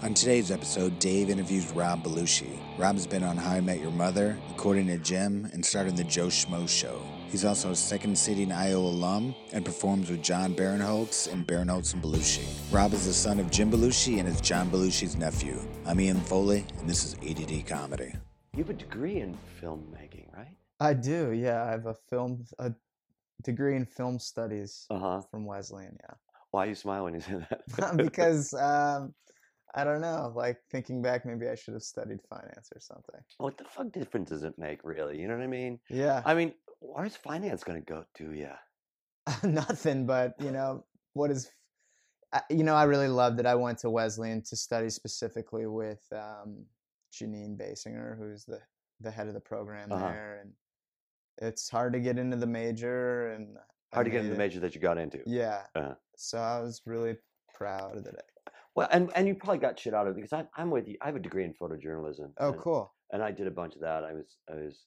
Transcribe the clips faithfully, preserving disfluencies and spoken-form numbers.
On today's episode, Dave interviews Rob Belushi. Rob's been on How I Met Your Mother, According to Jim, and started The Joe Schmo Show. He's also a Second City and I O alum and performs with John Barinholtz and Barinholtz and Belushi. Rob is the son of Jim Belushi and is John Belushi's nephew. I'm Ian Foley, and this is A D D Comedy. You have a degree in filmmaking, right? I do, yeah. I have a film a degree in film studies uh-huh. from Wesleyan, yeah. Why are you smiling when you say that? Because, um, I don't know, like, thinking back, maybe I should have studied finance or something. What the fuck difference does it make, really? You know what I mean? Yeah. I mean, where's finance going to go to you? Nothing, but, you know, what is... You know, I really loved that I went to Wesleyan to study specifically with um, Janine Basinger, who's the, the head of the program uh-huh. there, and it's hard to get into the major, and... Hard I to get into the major that you got into. Yeah. Uh-huh. So I was really proud that I... Well, and, and you probably got shit out of it, because I, I'm with you. I have a degree in photojournalism. Oh, and, cool. And I did a bunch of that. I was... I was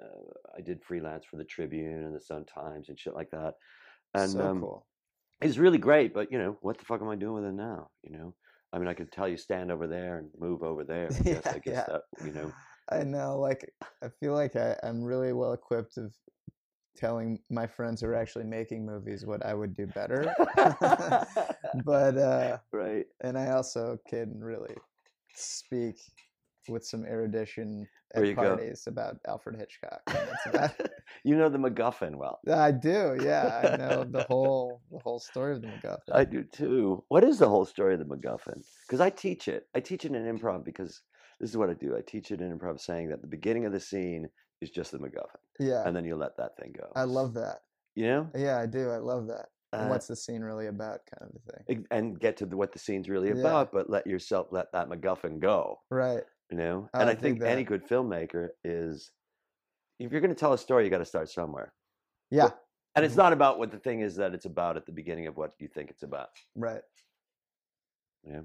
Uh, I did freelance for the Tribune and the Sun Times and shit like that, and so um, cool. It's really great. But you know, what the fuck am I doing with it now? You know, I mean, I could tell you stand over there and move over there. I guess, yeah, I guess yeah. that you know. I know. Like, I feel like I, I'm really well equipped of telling my friends who are actually making movies what I would do better. But uh, right, and I also can really speak with some erudition at parties go. about Alfred Hitchcock. That's about it. You know the MacGuffin well. I do, yeah. I know the whole the whole story of the MacGuffin. I do too. What is the whole story of the MacGuffin? Because I teach it. I teach it in improv because this is what I do. I teach it in improv, saying that the beginning of the scene is just the MacGuffin. Yeah. And then you let that thing go. I love that. You know? Yeah, I do. I love that. And uh, what's the scene really about, kind of a thing. And get to the, what the scene's really about, yeah. but let yourself let that MacGuffin go. Right. You know, and I, I think, think any good filmmaker is, if you're going to tell a story, you got to start somewhere. Yeah. But, and it's not about what the thing is that it's about at the beginning of what you think it's about. Right. Yeah.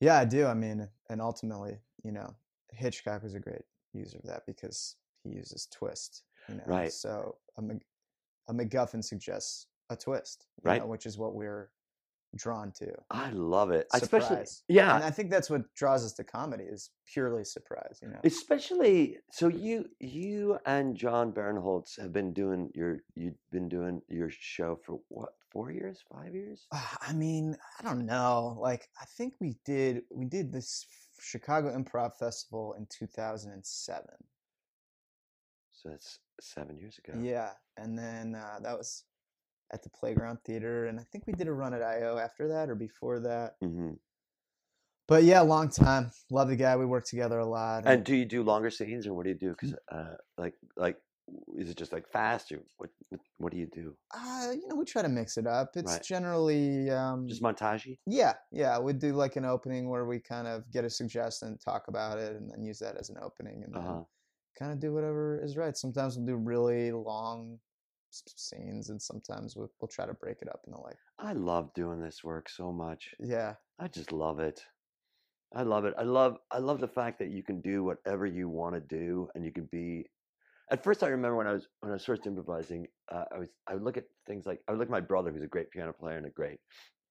Yeah, I do. I mean, and ultimately, you know, Hitchcock was a great user of that because he uses twist. You know? Right. So a, Mac, a MacGuffin suggests a twist, you right? know, which is what we're drawn to. I love it. Surprise. Especially, yeah. And I think that's what draws us to comedy is purely surprise, you know. Especially so you you and John Barinholtz have been doing your you've been doing your show for what, four years, five years? Uh, I mean, I don't know. Like I think we did we did this Chicago Improv Festival in two thousand seven. So that's seven years ago. Yeah, and then uh, that was at the Playground Theater, and I think we did a run at I O after that or before that. Mm-hmm. But yeah, long time. Love the guy. We work together a lot. And, and do you do longer scenes, or what do you do? Because uh, like, like, is it just like fast, or what? What do you do? Uh, you know, we try to mix it up. It's right. generally um, just montage-y? Yeah, yeah. We do like an opening where we kind of get a suggestion, talk about it, and then use that as an opening, and then uh-huh. kind of do whatever is right. Sometimes we'll do really long scenes, and sometimes we'll, we'll try to break it up and the like. I love doing this work so much. Yeah, I just love it. I love it. I love I love the fact that you can do whatever you want to do, and you can be. At first, I remember when I was when I was first improvising, uh, I was I would look at things like I would look at my brother, who's a great piano player and a great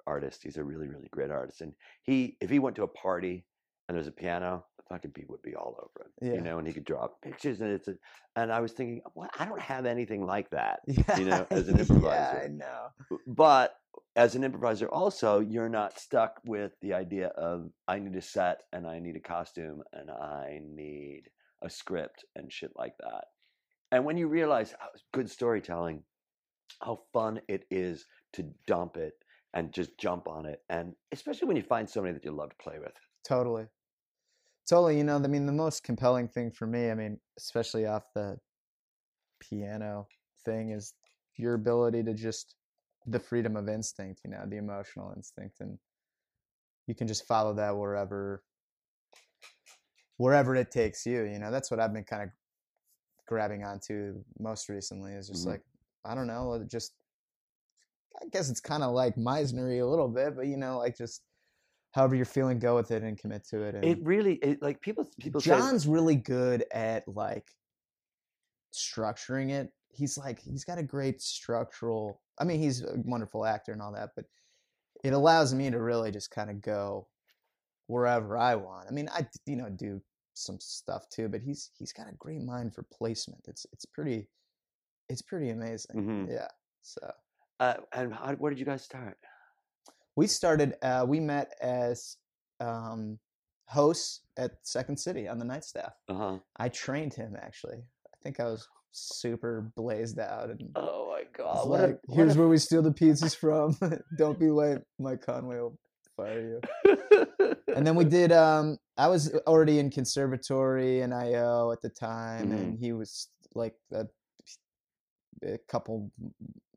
artist. He's a really really great artist, and he if he went to a party and there's a piano, fucking beat would be all over him, yeah. you know, and he could draw pictures, and it's a, and I was thinking, well, I don't have anything like that, yeah. you know, as an improviser. Yeah, I know. But as an improviser, also, you're not stuck with the idea of I need a set and I need a costume and I need a script and shit like that. And when you realize how good storytelling, how fun it is to dump it and just jump on it, and especially when you find somebody that you love to play with. Totally. Totally, you know, I mean, the most compelling thing for me, I mean, especially off the piano thing, is your ability to just the freedom of instinct, you know, the emotional instinct, and you can just follow that wherever, wherever it takes you. You know, that's what I've been kind of grabbing onto most recently. Is just mm-hmm. like, I don't know, just I guess it's kind of like Meisner-y a little bit, but you know, like just. However you're feeling, go with it and commit to it. And it really, it, like people, people. John's say, really good at like structuring it. He's like, he's got a great structural. I mean, he's a wonderful actor and all that, but it allows me to really just kind of go wherever I want. I mean, I, you know, do some stuff too, but he's he's got a great mind for placement. It's it's pretty it's pretty amazing. Mm-hmm. Yeah. So. Uh, and how, where did you guys start? We started. Uh, we met as um, hosts at Second City on the night staff. Uh-huh. I trained him actually. I think I was super blazed out and oh my god! What like, a, what here's a... where we steal the pizzas from. Don't be late, Mike Conway will fire you. And then we did. Um, I was already in conservatory and I O at the time, mm-hmm. and he was like a, a couple.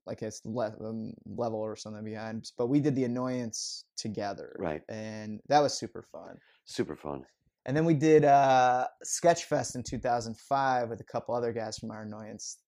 Like it's level or something behind, but we did the Annoyance together, right? And that was super fun. Super fun. And then we did uh, Sketchfest in two thousand five with a couple other guys from our Annoyance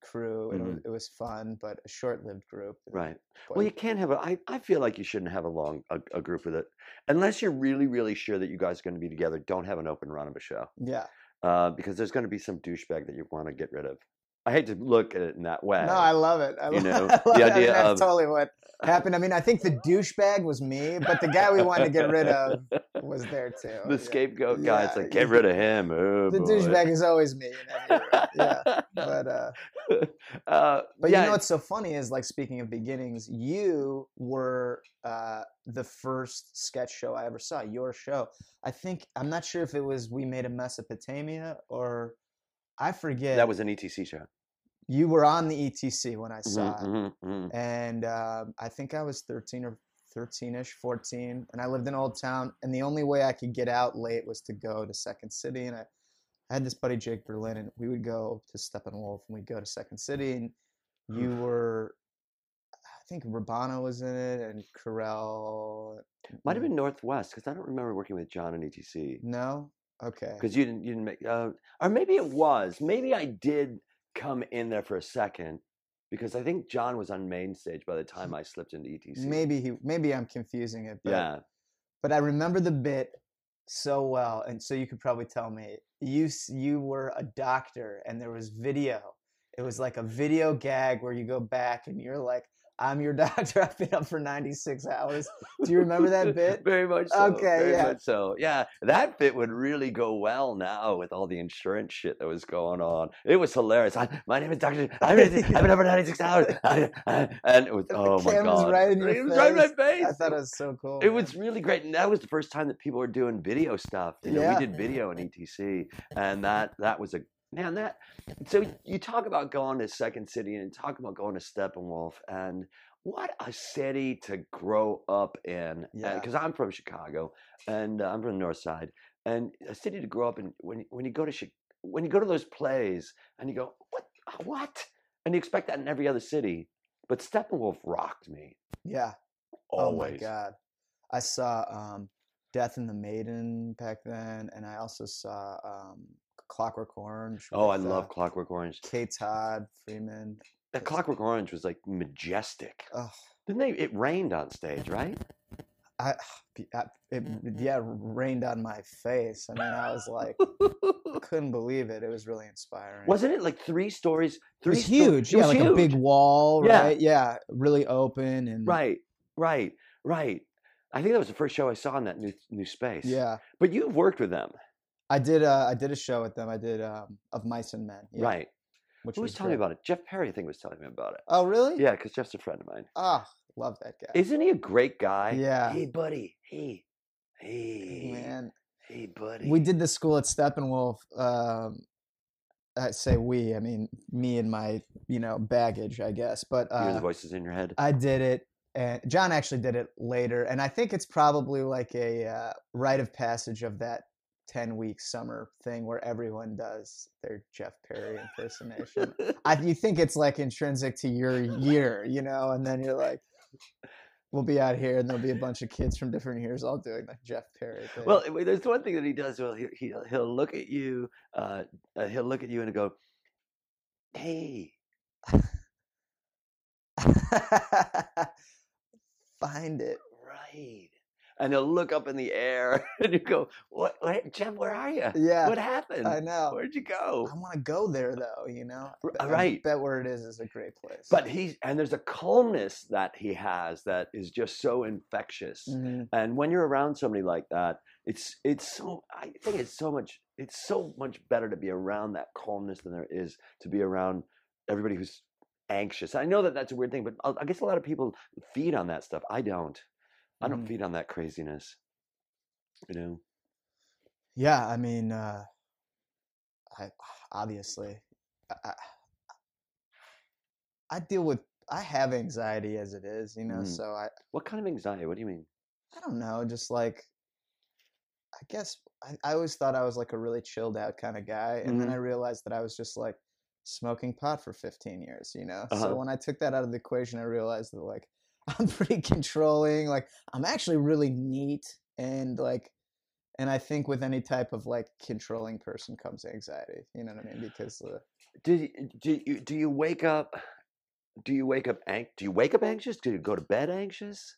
crew, and mm-hmm. it, it was fun, but a short-lived group, right? But well, you can't have a. I, I feel like you shouldn't have a long a, a group with it unless you're really really sure that you guys are going to be together. Don't have an open run of a show, yeah, uh, because there's going to be some douchebag that you want to get rid of. I hate to look at it in that way. No, I love it. I, you know, I love the idea it. I mean, that's of... totally what happened. I mean, I think the douchebag was me, but the guy we wanted to get rid of was there too. The scapegoat yeah. guy. Yeah. It's like, get rid of him. Oh, the boy. Douchebag is always me. You know, right. Yeah, but uh, uh, but yeah. You know what's so funny is, like, speaking of beginnings, you were uh, the first sketch show I ever saw. Your show. I think I'm not sure if it was We Made a Mesopotamia or. I forget. That was an E T C show. You were on the E T C when I saw mm-hmm, it. Mm-hmm, mm-hmm. And uh, I think I was thirteen or thirteen-ish, fourteen. And I lived in Old Town. And the only way I could get out late was to go to Second City. And I, I had this buddy, Jake Berlin, and we would go to Steppenwolf and we'd go to Second City. And you were, I think Rubano was in it and Carell. Might have been Northwest because I don't remember working with John and E T C. No? Okay. Because you didn't, you didn't make, uh, or maybe it was. Maybe I did come in there for a second, because I think John was on main stage by the time I slipped into E T C. Maybe he, maybe I'm confusing it. But, yeah. But I remember the bit so well, and so you could probably tell me. You you were a doctor, and there was video. It was like a video gag where you go back and you're like, I'm your doctor. I've been up for ninety-six hours. Do you remember that bit? Very much so. Okay, Very yeah. much so. Yeah, that bit would really go well now with all the insurance shit that was going on. It was hilarious. I, my name is Doctor I've been up for ninety-six hours. I, I, and it was, and oh my God. Right in your it was face. right in my face. I thought it was so cool. It man. was really great. And that was the first time that people were doing video stuff. You know, yeah. We did video in E T C. And that that was a Man, that so you talk about going to Second City and talk about going to Steppenwolf, and what a city to grow up in. Because yeah. I'm from Chicago, and I'm from the North Side, and a city to grow up in. When when you go to when you go to those plays, and you go what what, and you expect that in every other city, but Steppenwolf rocked me. Yeah, always. Oh my God, I saw um, Death and the Maiden back then, and I also saw. Um, Clockwork Orange. Oh, I love Clockwork Orange. K. Todd Freeman. That Clockwork Orange was like majestic. Oh. Didn't they? It rained on stage, right? I, I it, yeah, rained on my face. I mean, I was like, couldn't believe it. It was really inspiring. Wasn't it like three stories? Three it was huge. Sto- yeah, it was like huge. A big wall, right? Yeah. yeah, really open and right, right, right. I think that was the first show I saw in that new new space. Yeah, but you've worked with them. I did. Uh, I did a show with them. I did um, of Mice and Men. Yeah, right. Which Who was, was telling great. me about it? Jeff Perry, I think, was telling me about it. Oh, really? Yeah, because Jeff's a friend of mine. Ah, oh, love that guy. Isn't he a great guy? Yeah. Hey, buddy. Hey, hey, man. Hey, buddy. We did the school at Steppenwolf. Um, I say we. I mean, me and my, you know, baggage, I guess. But uh, you hear the voices in your head. I did it. And John actually did it later, and I think it's probably like a uh, rite of passage of that. ten-week summer thing where everyone does their Jeff Perry impersonation. I, you think it's like intrinsic to your year, you know, and then you're like, we'll be out here and there'll be a bunch of kids from different years all doing the Jeff Perry thing. Well, there's one thing that he does. Well, he, he'll, he'll look at you, uh, uh, he'll look at you and go, hey. Find it. Right. and they'll look up in the air and you go, what, what Jeff, where are you? Yeah. What happened? I know. Where'd you go? I want to go there though, you know? Right. I bet where it is is a great place. But he's, and there's a calmness that he has that is just so infectious. Mm-hmm. And when you're around somebody like that, it's, it's so, I think it's so much, it's so much better to be around that calmness than there is to be around everybody who's anxious. I know that that's a weird thing, but I guess a lot of people feed on that stuff. I don't. I don't mm. feed on that craziness, you know? Yeah, I mean, uh, I obviously, I, I deal with, I have anxiety as it is, you know, mm. so I... What kind of anxiety? What do you mean? I don't know, just like, I guess, I, I always thought I was like a really chilled out kind of guy, and mm-hmm. then I realized that I was just like smoking pot for fifteen years, you know? Uh-huh. So when I took that out of the equation, I realized that like, I'm pretty controlling, like I'm actually really neat, and like, and I think with any type of like controlling person comes anxiety, you know what I mean? Because uh, do, do you do you wake up do you wake up do you wake up anxious? Do you go to bed anxious?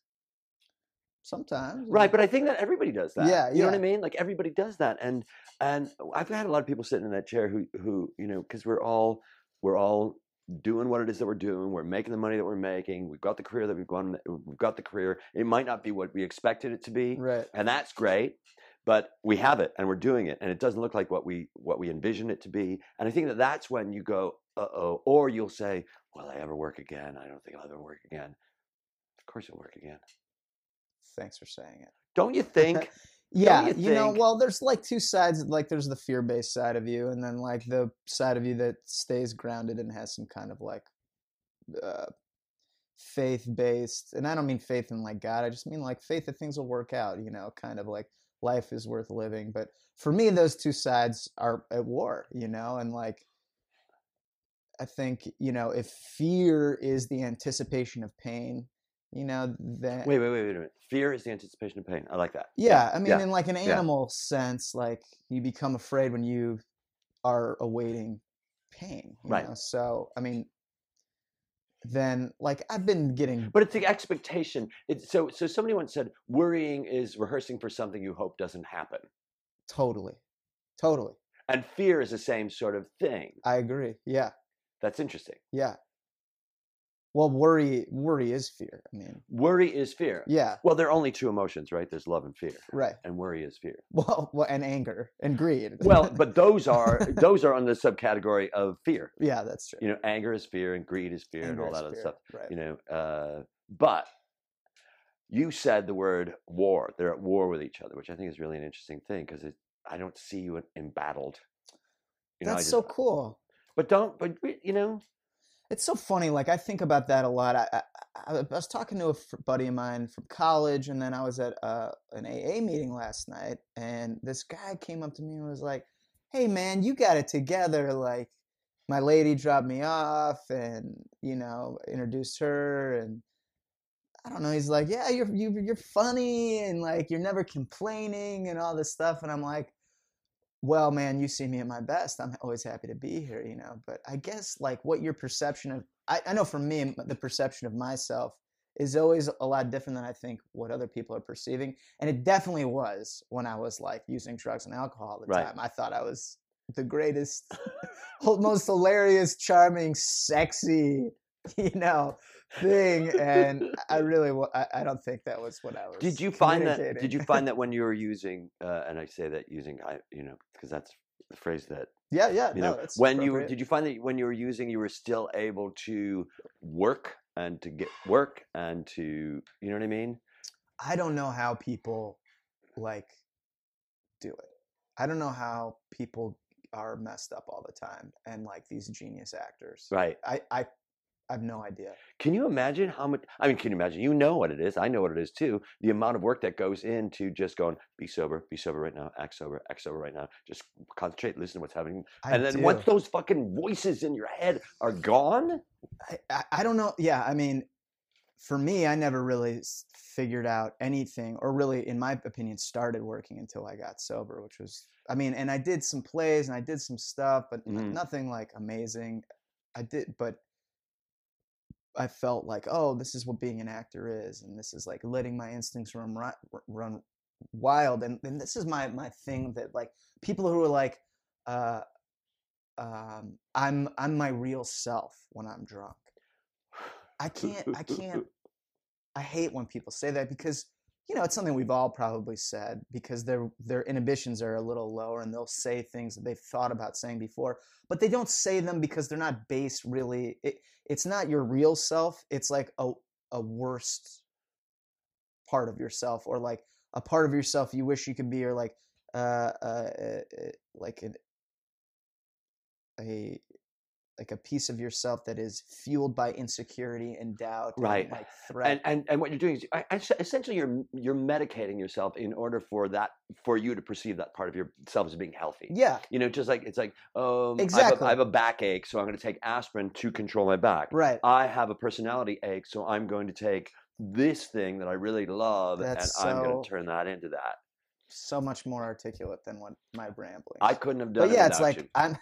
Sometimes. Right, but I think that everybody does that. Yeah, you know yeah. what I mean? Like everybody does that, and and I've had a lot of people sitting in that chair who who, you know, because we're all we're all doing what it is that we're doing, we're making the money that we're making, we've got the career that we've gone, we've got the career. It might not be what we expected it to be, right? And that's great, but we have it and we're doing it, and it doesn't look like what we what we envision it to be. And I think that that's when you go, uh oh, or you'll say, "Will I ever work again? I don't think I'll ever work again." Of course, you'll work again. Thanks for saying it. Don't you think? Yeah, you, you know, well, there's like two sides. Like there's the fear-based side of you, and then like the side of you that stays grounded and has some kind of like uh, faith-based. And I don't mean faith in like God. I just mean like faith that things will work out, you know, kind of like life is worth living. But for me, those two sides are at war, you know, and like I think, you know, if fear is the anticipation of pain, you know, that wait, wait, wait, wait a minute. Fear is the anticipation of pain. I like that. Yeah, yeah. I mean, yeah. in like an animal yeah. sense, like you become afraid when you are awaiting pain. You right. know? So, I mean, then like I've been getting, but it's the expectation. It's so. So somebody once said, worrying is rehearsing for something you hope doesn't happen. Totally, totally. And fear is the same sort of thing. I agree. Yeah. That's interesting. Yeah. Well, worry worry is fear. I mean, worry is fear. Yeah. Well, there are only two emotions, right? There's love and fear. Right. And worry is fear. Well, well and anger and greed. Well, but those are those are under the subcategory of fear. Yeah, that's true. You know, anger is fear and greed is fear anger and all that other fear. Stuff. Right. You know, uh, but you said the word war. They're at war with each other, which I think is really an interesting thing because I don't see you embattled. You know, that's just, so cool. But don't. But you know. It's so funny. Like I think about that a lot. I, I, I was talking to a buddy of mine from college, and then I was at uh, an A A meeting last night, and this guy came up to me and was like, "Hey, man, you got it together. Like, my lady dropped me off, and you know, introduced her, and I don't know." He's like, "Yeah, you're you, you're funny, and like you're never complaining, and all this stuff." And I'm like, "Well, man, you see me at my best. I'm always happy to be here, you know." But I guess like what your perception of, I, I know for me, the perception of myself is always a lot different than I think what other people are perceiving. And it definitely was when I was like using drugs and alcohol all the right. time. I thought I was the greatest, most hilarious, charming, sexy, you know, thing. And I really, I, I don't think that was what I was. Did you find that? Did you find that when you were using, uh, and I say that using, I, you know, because that's the phrase that. Yeah, yeah, you no. know, that's when you were, did you find that when you were using, you were still able to work and to get work and to, you know what I mean? I don't know how people like do it. I don't know how people are messed up all the time and like these genius actors. Right. I. I I have no idea. Can you imagine how much, I mean, can you imagine, you know what it is, I know what it is too, the amount of work that goes into just going, be sober, be sober right now, act sober, act sober right now, just concentrate, listen to what's happening. I and then do. Once those fucking voices in your head are gone. I, I, I don't know. Yeah. I mean, for me, I never really figured out anything or really, in my opinion, started working until I got sober, which was, I mean, and I did some plays and I did some stuff, but mm-hmm. nothing like amazing. I did, but I felt like, oh, this is what being an actor is, and this is like letting my instincts run run wild. And, and this is my my thing, that like people who are like, uh, um, I'm I'm my real self when I'm drunk. I can't I can't I hate when people say that, because you know it's something we've all probably said, because their their inhibitions are a little lower and they'll say things that they've thought about saying before, but they don't say them because they're not based really. It, it's not your real self. It's like a a worst part of yourself, or like a part of yourself you wish you could be, or like uh, uh, uh like an, a like a piece of yourself that is fueled by insecurity and doubt, right? And like threat. And, and and what you're doing is I, I, essentially you're you're medicating yourself in order for that for you to perceive that part of yourself as being healthy. Yeah, you know, just like it's like um, exactly. I have, a, I have a backache, so I'm going to take aspirin to control my back. Right. I have a personality ache, so I'm going to take this thing that I really love, That's and so... I'm going to turn that into that. So much more articulate than what my rambling. I couldn't have done. But yeah, it it's like you. I'm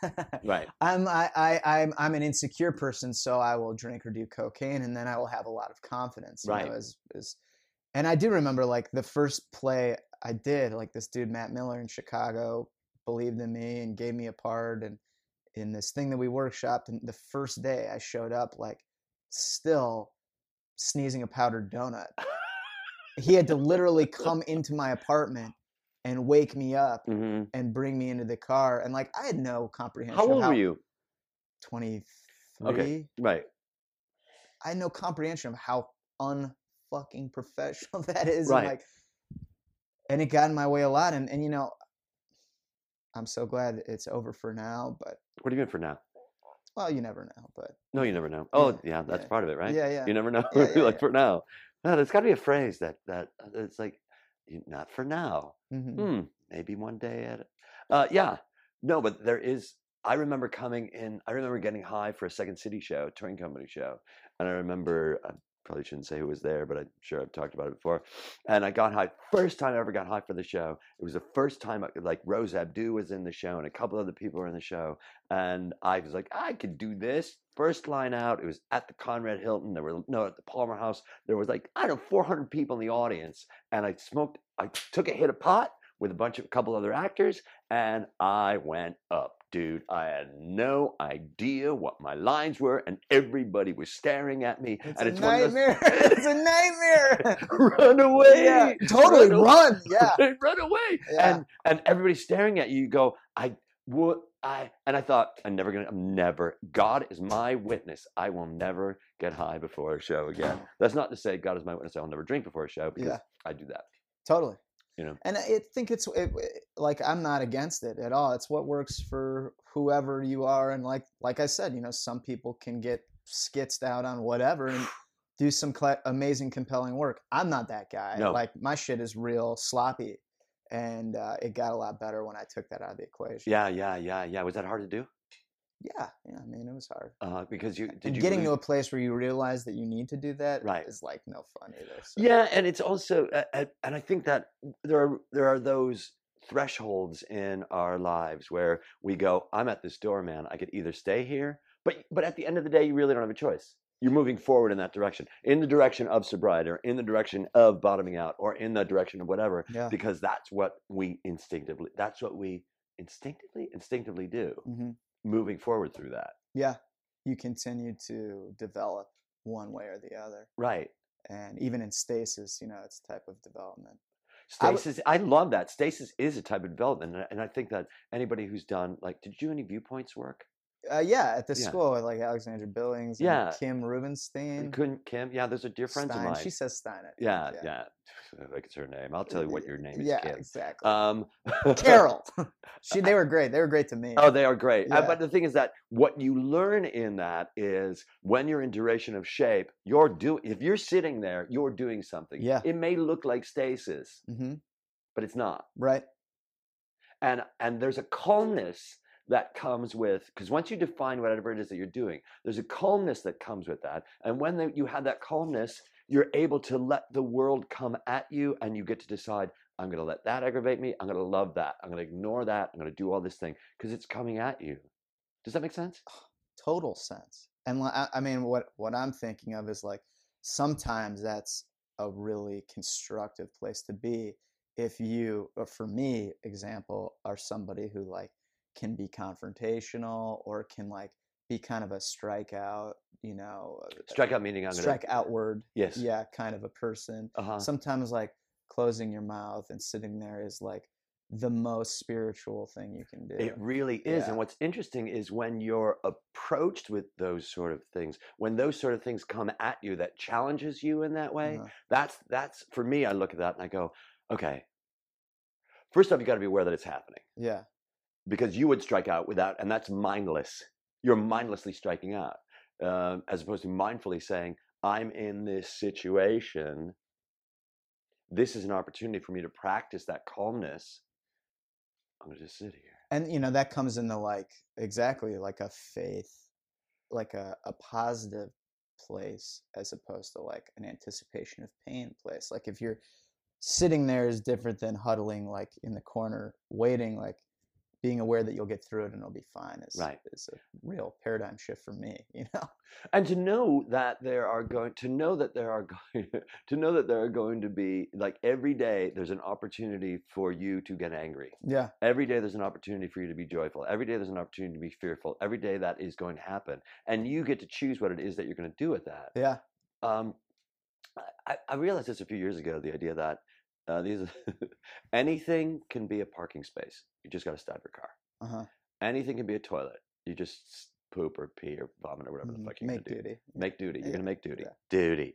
right. I'm I, I I'm I'm an insecure person, so I will drink or do cocaine, and then I will have a lot of confidence. You right. Know, as, as, and I do remember, like the first play I did, like this dude Matt Miller in Chicago believed in me and gave me a part, and in this thing that we workshopped, and the first day I showed up, like still sneezing a powdered donut. He had to literally come into my apartment and wake me up mm-hmm. and bring me into the car. And like, I had no comprehension. How old how, were you? twenty-three. Okay, right. I had no comprehension of how un-fucking professional that is. Right. And, like, and it got in my way a lot. And, and, you know, I'm so glad it's over for now, but. What do you mean for now? Well, you never know, but. No, you never know. Oh, yeah, yeah that's yeah. part of it, right? Yeah, yeah. You never know, yeah, yeah, like yeah. for now. No, there's gotta be a phrase that, that it's like, not for now. Mm-hmm. Hmm, maybe one day at it. Uh, yeah. No, but there is, I remember coming in, I remember getting high for a Second City show, touring company show. And I remember, I probably shouldn't say who was there, but I'm sure I've talked about it before. And I got high, first time I ever got high for the show. It was the first time, I, like Rose Abdu was in the show and a couple other people were in the show. And I was like, I could do this. First line out, it was at the Conrad Hilton. There were no at the Palmer House. There was like I don't know, four hundred people in the audience, and I smoked. I took a hit of pot with a bunch of a couple other actors, and I went up, dude. I had no idea what my lines were, and everybody was staring at me. It's and a it's nightmare. One of those... It's a nightmare. Run away! Yeah, totally run, run. Yeah, run away. Yeah. And and everybody's staring at you. You go, I what. I and I thought I'm never gonna I'm never God is my witness. I will never get high before a show again. That's not to say God is my witness. I'll never drink before a show because yeah. I do that. Totally. You know. And I think it's it, like I'm not against it at all. It's what works for whoever you are. And like like I said, you know, some people can get skitzed out on whatever and do some cl- amazing, compelling work. I'm not that guy. No. Like my shit is real sloppy. And uh, it got a lot better when I took that out of the equation. Yeah, yeah, yeah, yeah. Was that hard to do? Yeah, yeah. I mean, it was hard. Uh, because you did and you getting really... to a place where you realize that you need to do that right. is like no fun either. So. Yeah, and it's also, uh, and I think that there are there are those thresholds in our lives where we go, I'm at this door, man. I could either stay here, but but at the end of the day, you really don't have a choice. You're moving forward in that direction, in the direction of sobriety, or in the direction of bottoming out, or in the direction of whatever, yeah. because that's what we instinctively, that's what we instinctively, instinctively do, mm-hmm. moving forward through that. Yeah. You continue to develop one way or the other. Right. And even in stasis, you know, it's a type of development. Stasis, I, w- I love that. Stasis is a type of development. And I think that anybody who's done, like, did you do any viewpoints work? Uh, yeah, at the yeah. school with like Alexandra Billings and yeah. Kim Rubenstein. Couldn't Kim? Yeah, those are dear friends Stein. Of mine. She says Stein. It. Yeah, yeah, yeah. Like it's her name. I'll tell you what your name is. Yeah, Kim. Exactly. Um, Carol. She. They were great. They were great to me. Oh, they are great. Yeah. Uh, but the thing is that what you learn in that is when you're in duration of shape, you're do. If you're sitting there, you're doing something. Yeah. It may look like stasis, mm-hmm. but it's not. Right. And and there's a calmness. That comes with, because once you define whatever it is that you're doing, there's a calmness that comes with that. And when the, you have that calmness, you're able to let the world come at you, and you get to decide, I'm going to let that aggravate me. I'm going to love that. I'm going to ignore that. I'm going to do all this thing because it's coming at you. Does that make sense? Oh, total sense. And I, I mean, what, what I'm thinking of is like, sometimes that's a really constructive place to be. If you, or for me, example, are somebody who like can be confrontational or can like be kind of a strikeout, you know, strikeout meaning I'm strike gonna... outward. Yes. Yeah. Kind of a person. Uh-huh. Sometimes like closing your mouth and sitting there is like the most spiritual thing you can do. It really is. Yeah. And what's interesting is when you're approached with those sort of things, when those sort of things come at you that challenges you in that way, uh-huh. that's, that's for me, I look at that and I go, okay, first off, you got to be aware that it's happening. Yeah. Because you would strike out without, and that's mindless. You're mindlessly striking out, uh, as opposed to mindfully saying, I'm in this situation. This is an opportunity for me to practice that calmness. I'm going to just sit here. And, you know, that comes into like, exactly like a faith, like a, a positive place, as opposed to like an anticipation of pain place. Like if you're sitting there is different than huddling, like in the corner, waiting, like being aware that you'll get through it and it'll be fine. Is, right. It's a real paradigm shift for me, you know? And to know that there are going, to know that there are going, to know that there are going to be, like every day there's an opportunity for you to get angry. Yeah. Every day there's an opportunity for you to be joyful. Every day there's an opportunity to be fearful. Every day that is going to happen. And you get to choose what it is that you're going to do with that. Yeah. Um, I, I realized this a few years ago, the idea that Uh, these anything can be a parking space. You just got to stop your car. Uh-huh. Anything can be a toilet. You just poop or pee or vomit or whatever the fuck you're make gonna duty. do. Make duty. You're yeah. gonna make duty. Yeah. Duty.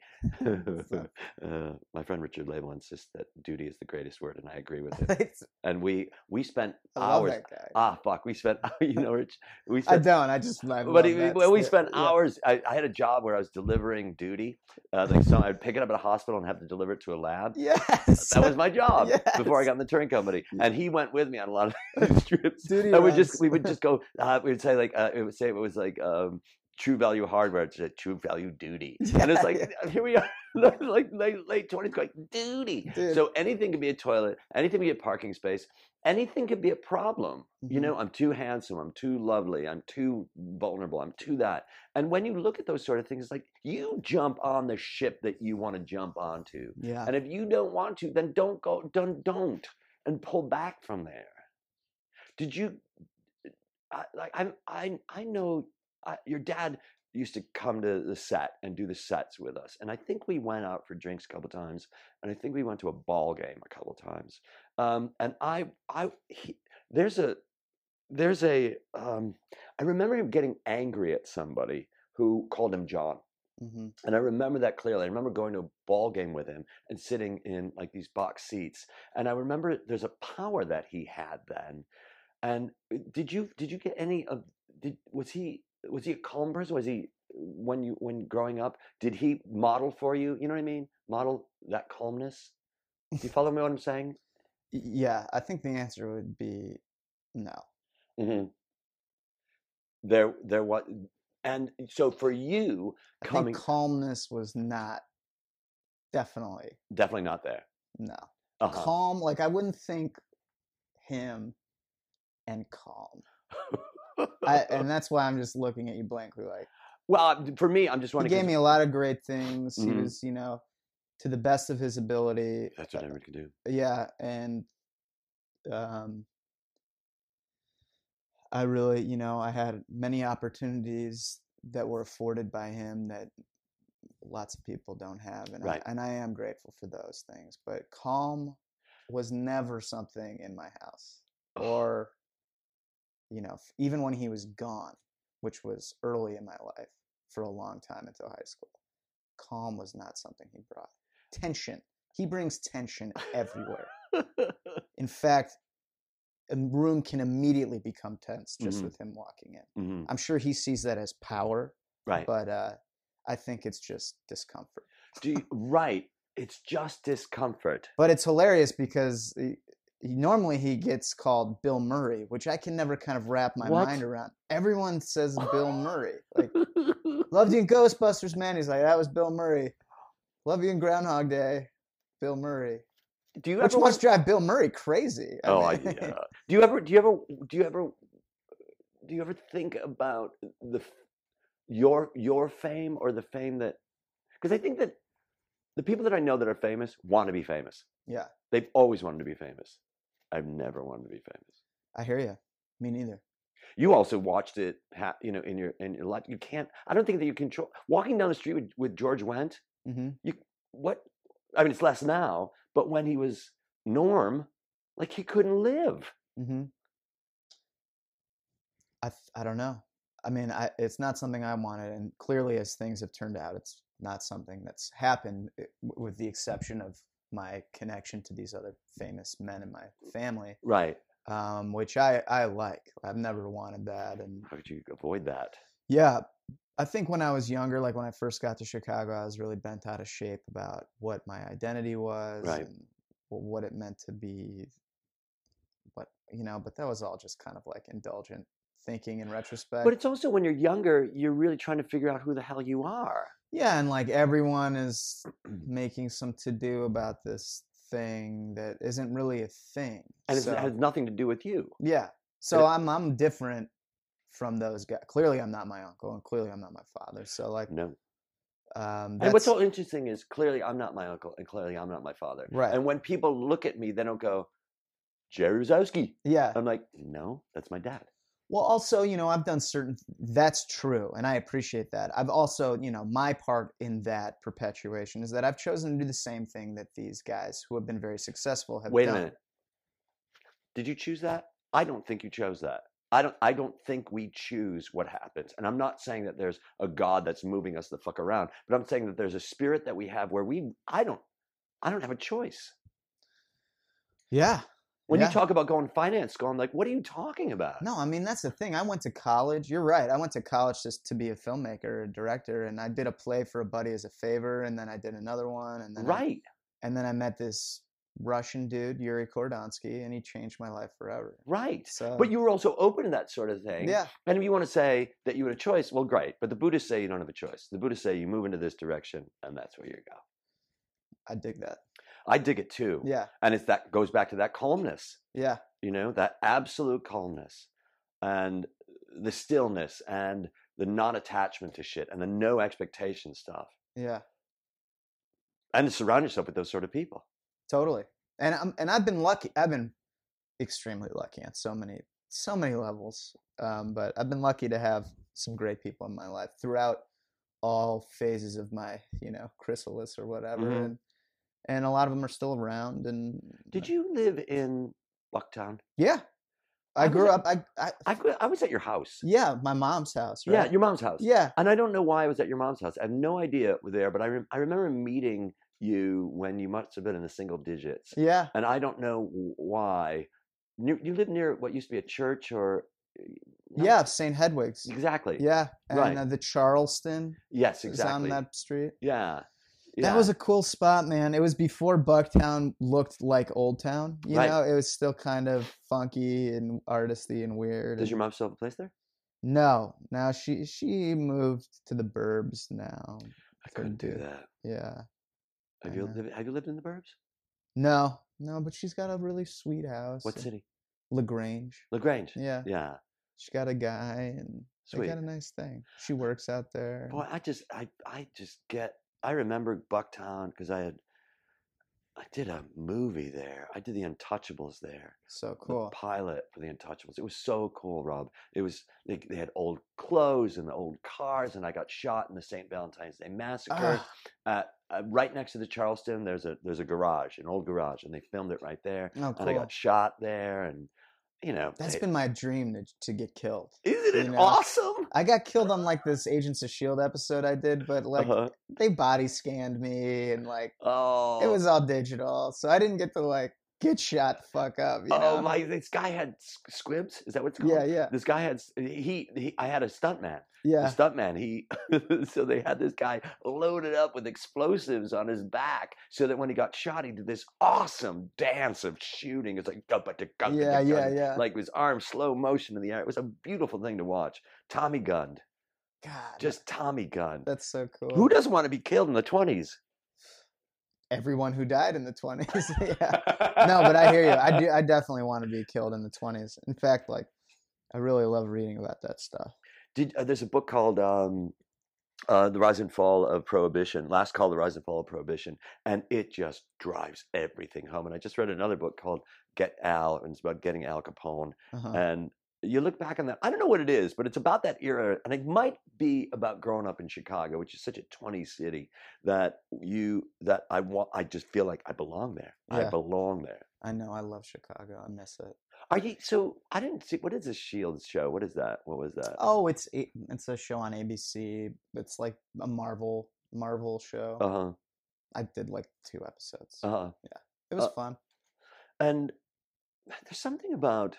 uh, my friend Richard Ley once says that duty is the greatest word, and I agree with it. And we we spent I hours. Love that guy. Ah, fuck. We spent you know Rich. We spent, I don't. I just. I but he, we, we spent yeah. hours. I, I had a job where I was delivering duty. Uh, like so, I'd pick it up at a hospital and have to deliver it to a lab. Yes. That was my job yes. before I got in the touring company. And he went with me on a lot of trips. Duty. I would just we would just go. Uh, we would say like uh, it would say. It was like um, True Value Hardware. It's a True Value Duty, yeah, and it's like yeah. here we are, like late late twenties, like duty. Dude. So anything can be a toilet, anything can be a parking space, anything can be a problem. Mm-hmm. You know, I'm too handsome, I'm too lovely, I'm too vulnerable, I'm too that. And when you look at those sort of things, it's like you jump on the ship that you want to jump onto, yeah. And if you don't want to, then don't go, don't don't, and pull back from there. Did you? I, like I'm, I, I know I, your dad used to come to the set and do the sets with us, and I think we went out for drinks a couple times, and I think we went to a ball game a couple times. Um, and I, I, he, there's a, there's a, um, I remember him getting angry at somebody who called him John, mm-hmm. and I remember that clearly. I remember going to a ball game with him and sitting in like these box seats, and I remember there's a power that he had then. And did you did you get any of did was he was he a calm person? Was he when you when growing up? Did he model for you? You know what I mean? Model that calmness. Do you follow me? What I'm saying? Yeah, I think the answer would be no. Mm-hmm. There, there was, and so for you, I coming think calmness was not definitely definitely not there. No, uh-huh. Calm. Like I wouldn't think him. And calm. I, and that's why I'm just looking at you blankly like. Well, for me, I'm just wondering. He gave me a lot of great things. Mm-hmm. He was, you know, to the best of his ability. That's what everyone can do. Yeah. And um, I really, you know, I had many opportunities that were afforded by him that lots of people don't have. And, right. I, and I am grateful for those things. But calm was never something in my house. Or... you know, even when he was gone, which was early in my life for a long time until high school, calm was not something he brought. Tension. He brings tension everywhere. In fact, a room can immediately become tense just mm-hmm. with him walking in. Mm-hmm. I'm sure he sees that as power, right? But uh, I think it's just discomfort. Do you, right. It's just discomfort. But it's hilarious because... He, Normally he gets called Bill Murray, which I can never kind of wrap my what? mind around. Everyone says Bill Murray. Like, loved you in Ghostbusters, man. He's like, that was Bill Murray. Love you in Groundhog Day, Bill Murray. Do you which ever wants to drive Bill Murray crazy? I oh, mean... yeah. Do you ever? Do you ever? Do you ever? Do you ever think about the your your fame or the fame that, because I think that the people that I know that are famous want to be famous. Yeah. They've always wanted to be famous. I've never wanted to be famous. I hear you. Me neither. You also watched it, ha- you know, in your in your life. You can't. I don't think that you control walking down the street with, with George Wendt. Mm-hmm. You what? I mean, it's less now, but when he was Norm, like he couldn't live. Mm-hmm. I I don't know. I mean, I, it's not something I wanted, and clearly, as things have turned out, it's not something that's happened, with the exception of my connection to these other famous men in my family. Right. Um, which I, I like. I've never wanted that. And how could you avoid that? Yeah. I think when I was younger, like when I first got to Chicago, I was really bent out of shape about what my identity was, right, and what it meant to be. But, you know, but that was all just kind of like indulgent thinking in retrospect. But it's also when you're younger, you're really trying to figure out who the hell you are. Yeah. And like everyone is making some to-do about this thing that isn't really a thing, and so, it has nothing to do with you. Yeah, so it, I'm I'm different from those guys. Clearly, I'm not my uncle, and clearly, I'm not my father. So like, no. Um, and what's so interesting is clearly I'm not my uncle, and clearly I'm not my father. Right. And when people look at me, they don't go, Jerry Ruzowski. Yeah. I'm like, no, that's my dad. Well, also, you know, I've done certain. That's true, and I appreciate that. I've also, you know, my part in that perpetuation is that I've chosen to do the same thing that these guys who have been very successful have done. Wait a minute. Did you choose that? I don't think you chose that. I don't. I don't think we choose what happens. And I'm not saying that there's a God that's moving us the fuck around, but I'm saying that there's a spirit that we have where we. I don't. I don't have a choice. Yeah. When yeah. you talk about going finance school, I'm like, what are you talking about? No, I mean, that's the thing. I went to college. You're right. I went to college just to be a filmmaker, a director, and I did a play for a buddy as a favor, and then I did another one. and then Right. I, and then I met this Russian dude, Yuri Kordonsky, and he changed my life forever. Right. So, but you were also open to that sort of thing. Yeah. And if you want to say that you had a choice, well, great. But the Buddhists say you don't have a choice. The Buddhists say you move into this direction, and that's where you go. I dig that. I dig it too. Yeah. And it's that goes back to that calmness. Yeah. You know, that absolute calmness and the stillness and the non-attachment to shit and the no expectation stuff. Yeah. And to surround yourself with those sort of people. Totally. And I'm, and I've been lucky. I've been extremely lucky on so many, so many levels. Um, but I've been lucky to have some great people in my life throughout all phases of my, you know, chrysalis or whatever. Mm-hmm. And, And a lot of them are still around. And did you live in Bucktown? Yeah, I, I grew at, up. I I, I, grew, I was at your house. Yeah, my mom's house. Right? Yeah, your mom's house. Yeah, and I don't know why I was at your mom's house. I have no idea there, but I re- I remember meeting you when you must have been in the single digits. Yeah, and I don't know why. You, you lived near what used to be a church, or no? Yeah, Saint Hedwig's. Exactly. Yeah, and right. uh, the Charleston. Yes, exactly. Is on that street. Yeah. Yeah. That was a cool spot, man. It was before Bucktown looked like Old Town. You right. know, it was still kind of funky and artisty and weird. Does your mom still have a place there? No. Now she she moved to the burbs now. I couldn't do that. Yeah. Have you lived, have you lived in the burbs? No. No, but she's got a really sweet house. What city? LaGrange. LaGrange. Yeah. Yeah. She got a guy and they got a nice thing. She works out there. Boy, I just I I just get I remember Bucktown because I had, I did a movie there. I did The Untouchables there. So cool. The pilot for The Untouchables. It was so cool, Rob. It was, they, they had old clothes and the old cars, and I got shot in the Saint Valentine's Day Massacre. Oh. Uh, uh, right next to the Charleston, there's a there's a garage, an old garage, and they filmed it right there. Oh, cool. And I got shot there, and you know. That's it, been my dream to, to get killed. Isn't it you know? awesome? I got killed on like this Agents of S H I E L D episode I did, but like uh-huh. they body scanned me and like oh. it was all digital. So I didn't get to like get shot the fuck up. You oh know? my, this guy had squibs. Is that what it's called? Yeah, yeah. This guy had, he, he I had a stuntman. Yeah. A stuntman. He, so they had this guy loaded up with explosives on his back so that when he got shot, he did this awesome dance of shooting. It's like, yeah, yeah, yeah. Like his arm slow motion in the air. It was a beautiful thing to watch. Tommy gunned. God. Just Tommy gunned. That's so cool. Who doesn't want to be killed in the twenties? Everyone who died in the twenties. Yeah. No, but I hear you. I do. I definitely want to be killed in the twenties. In fact, like, I really love reading about that stuff. Did uh, there's a book called um, uh, The Rise and Fall of Prohibition, Last Call, The Rise and Fall of Prohibition, and it just drives everything home. And I just read another book called Get Al, and it's about getting Al Capone. Uh-huh. And you look back on that, I don't know what it is, but it's about that era, and it might be about growing up in Chicago, which is such a twenties city, that you that I want. I just feel like I belong there. Yeah. I belong there. I know. I love Chicago. I miss it. Are you? So I didn't see. What is this Shields show? What is that? What was that? Oh, it's it's a show on A B C. It's like a Marvel Marvel show. Uh huh. I did like two episodes. Uh huh. Yeah, it was uh, fun. And there's something about